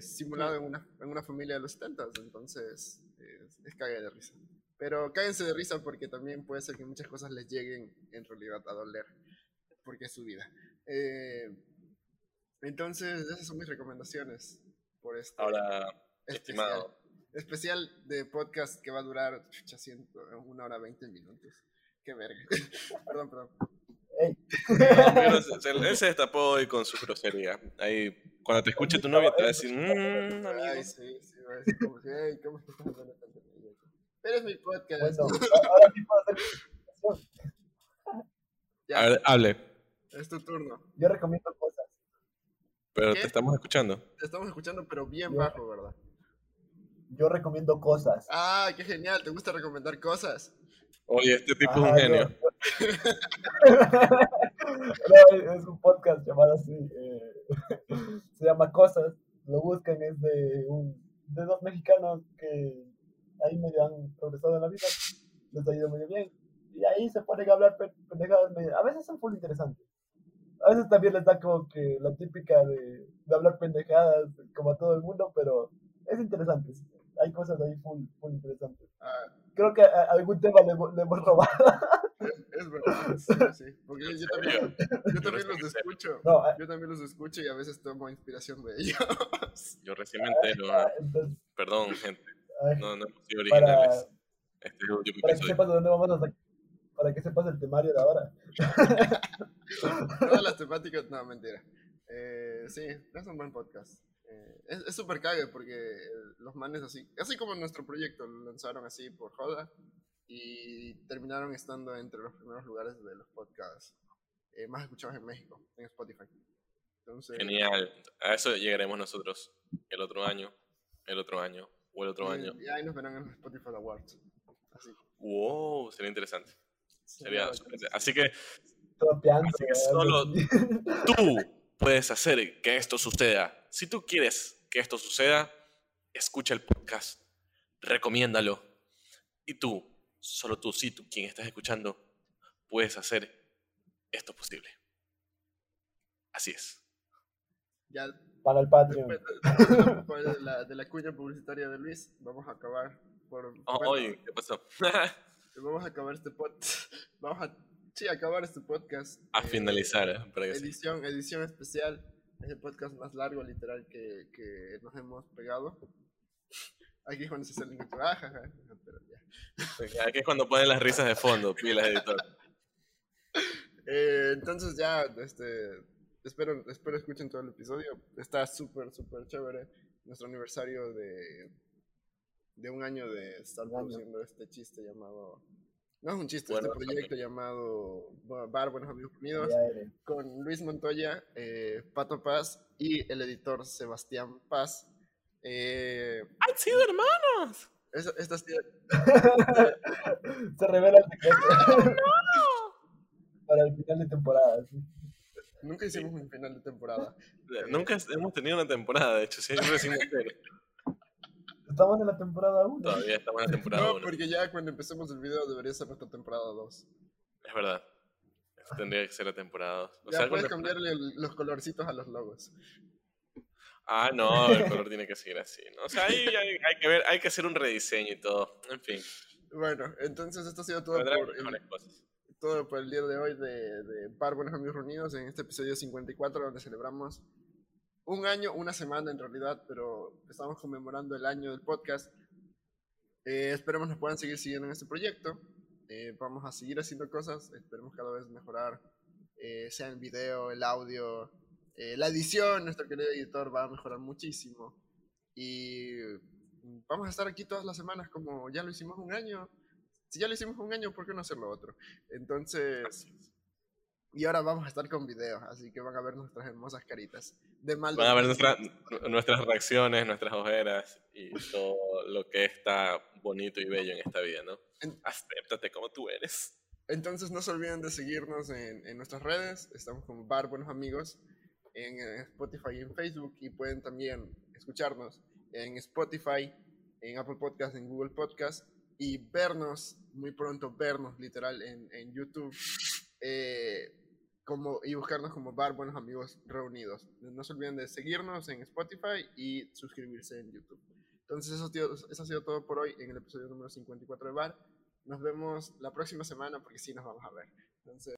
Simulado en una familia de los 70s, entonces es cague de risa. Pero cáguense de risa porque también puede ser que muchas cosas les lleguen en realidad a doler, porque es su vida. Entonces, esas son mis recomendaciones por este especial de podcast que va a durar 1 hora 20 minutos. Qué verga. Perdón. Hey. Él se destapó hoy con su grosería. Ahí, cuando te escuche tu novia te va a decir, amigo. Ay, sí, va a decir como que, hey, ¿cómo estás hablando tanto de ella? Pero es mi podcast. Bueno, ahora sí puedo hacer mi presentación. A ver, hable. Es tu turno. Yo recomiendo cosas. Pero ¿qué? Te estamos escuchando. Te estamos escuchando, pero bien bajo, ¿verdad? Yo recomiendo cosas. Ah, qué genial, ¿te gusta recomendar cosas? Oye, este tipo es un genio. No, es un podcast llamado así, se llama Cosas, lo buscan, es de 2 mexicanos que ahí medio han progresado en la vida, les ha ido muy bien, y ahí se ponen a hablar pendejadas, a veces son muy interesantes, a veces también les da como que la típica de hablar pendejadas como a todo el mundo, pero es interesante, ¿sí? Hay cosas ahí full interesantes. Creo que a algún tema le hemos robado. Es verdad, sí. Porque yo también los escucho. No, yo también los escucho y a veces tomo inspiración de ellos. Yo recién me entero. Entonces, perdón, gente. No hemos sido originales. Para que sepas el temario de ahora. Todas las temáticas, no, mentira. Sí, es un buen podcast. Es súper cague porque los manes así como nuestro proyecto lo lanzaron así por joda y terminaron estando entre los primeros lugares de los podcasts más escuchados en México, en Spotify. Entonces, genial, a eso llegaremos nosotros el otro año. Y ahí nos verán en los Spotify Awards. Así. Wow, sería interesante. Sí, sería sorprendente. Así que solo tú puedes hacer que esto suceda. Si tú quieres que esto suceda, escucha el podcast, recomiéndalo. Y tú, solo tú, sí, tú quien estás escuchando, puedes hacer esto posible. Así es. Ya, para el Patreon. Después de la cuña publicitaria de Luis, vamos a acabar. Oye, ¿qué pasó? Vamos a acabar este podcast. Acabar este podcast. A finalizar. Edición especial. Es el podcast más largo, literal, que nos hemos pegado. Aquí es cuando se salen mucho. Pero ya. Aquí es cuando ponen las risas de fondo, pilas, editor. Entonces ya, espero escuchen todo el episodio. Está súper, súper chévere. Nuestro aniversario de un año de estar produciendo este chiste llamado... No es un chiste, bueno, este proyecto llamado Bar Buenos Amigos Unidos, con Luis Montoya, Pato Paz y el editor Sebastián Paz. ¡Han sido hermanos! Esta ha sido... Se revela el secreto. ¡Ah, no! Para el final de temporada, sí. Nunca hicimos un final de temporada. Nunca hemos tenido una temporada, de hecho, siempre decimos que... Estamos en la temporada 1. Todavía estamos en la temporada 1. No, porque ya cuando empecemos el video debería ser nuestra temporada 2. Es verdad. Eso tendría que ser la temporada 2. Ya sea, puedes cambiarle los colorcitos a los logos. Ah, no, el color tiene que seguir así, ¿no? O sea, ahí hay que ver, hay que hacer un rediseño y todo. En fin. Bueno, entonces esto ha sido todo por el día de hoy de Bar Buenos Amigos Reunidos en este episodio 54 donde celebramos... Un año, una semana en realidad, pero estamos conmemorando el año del podcast. Esperemos nos puedan seguir siguiendo en este proyecto. Vamos a seguir haciendo cosas, esperemos cada vez mejorar, sea el video, el audio, la edición. Nuestro querido editor va a mejorar muchísimo. Y vamos a estar aquí todas las semanas como ya lo hicimos un año. Si ya lo hicimos un año, ¿por qué no hacerlo otro? Entonces... Y ahora vamos a estar con videos, así que van a ver nuestras hermosas caritas. Van a ver nuestras reacciones, nuestras ojeras y todo lo que está bonito y bello en esta vida, ¿no? Acéptate como tú eres. Entonces no se olviden de seguirnos en nuestras redes. Estamos con Bar Buenos Amigos en Spotify y en Facebook. Y pueden también escucharnos en Spotify, en Apple Podcast, en Google Podcast. Y vernos, muy pronto vernos literal en YouTube. Y buscarnos como Bar Buenos Amigos Reunidos. No se olviden de seguirnos en Spotify y suscribirse en YouTube. Entonces eso ha sido todo por hoy en el episodio número 54 de Bar. Nos vemos la próxima semana porque sí nos vamos a ver. Entonces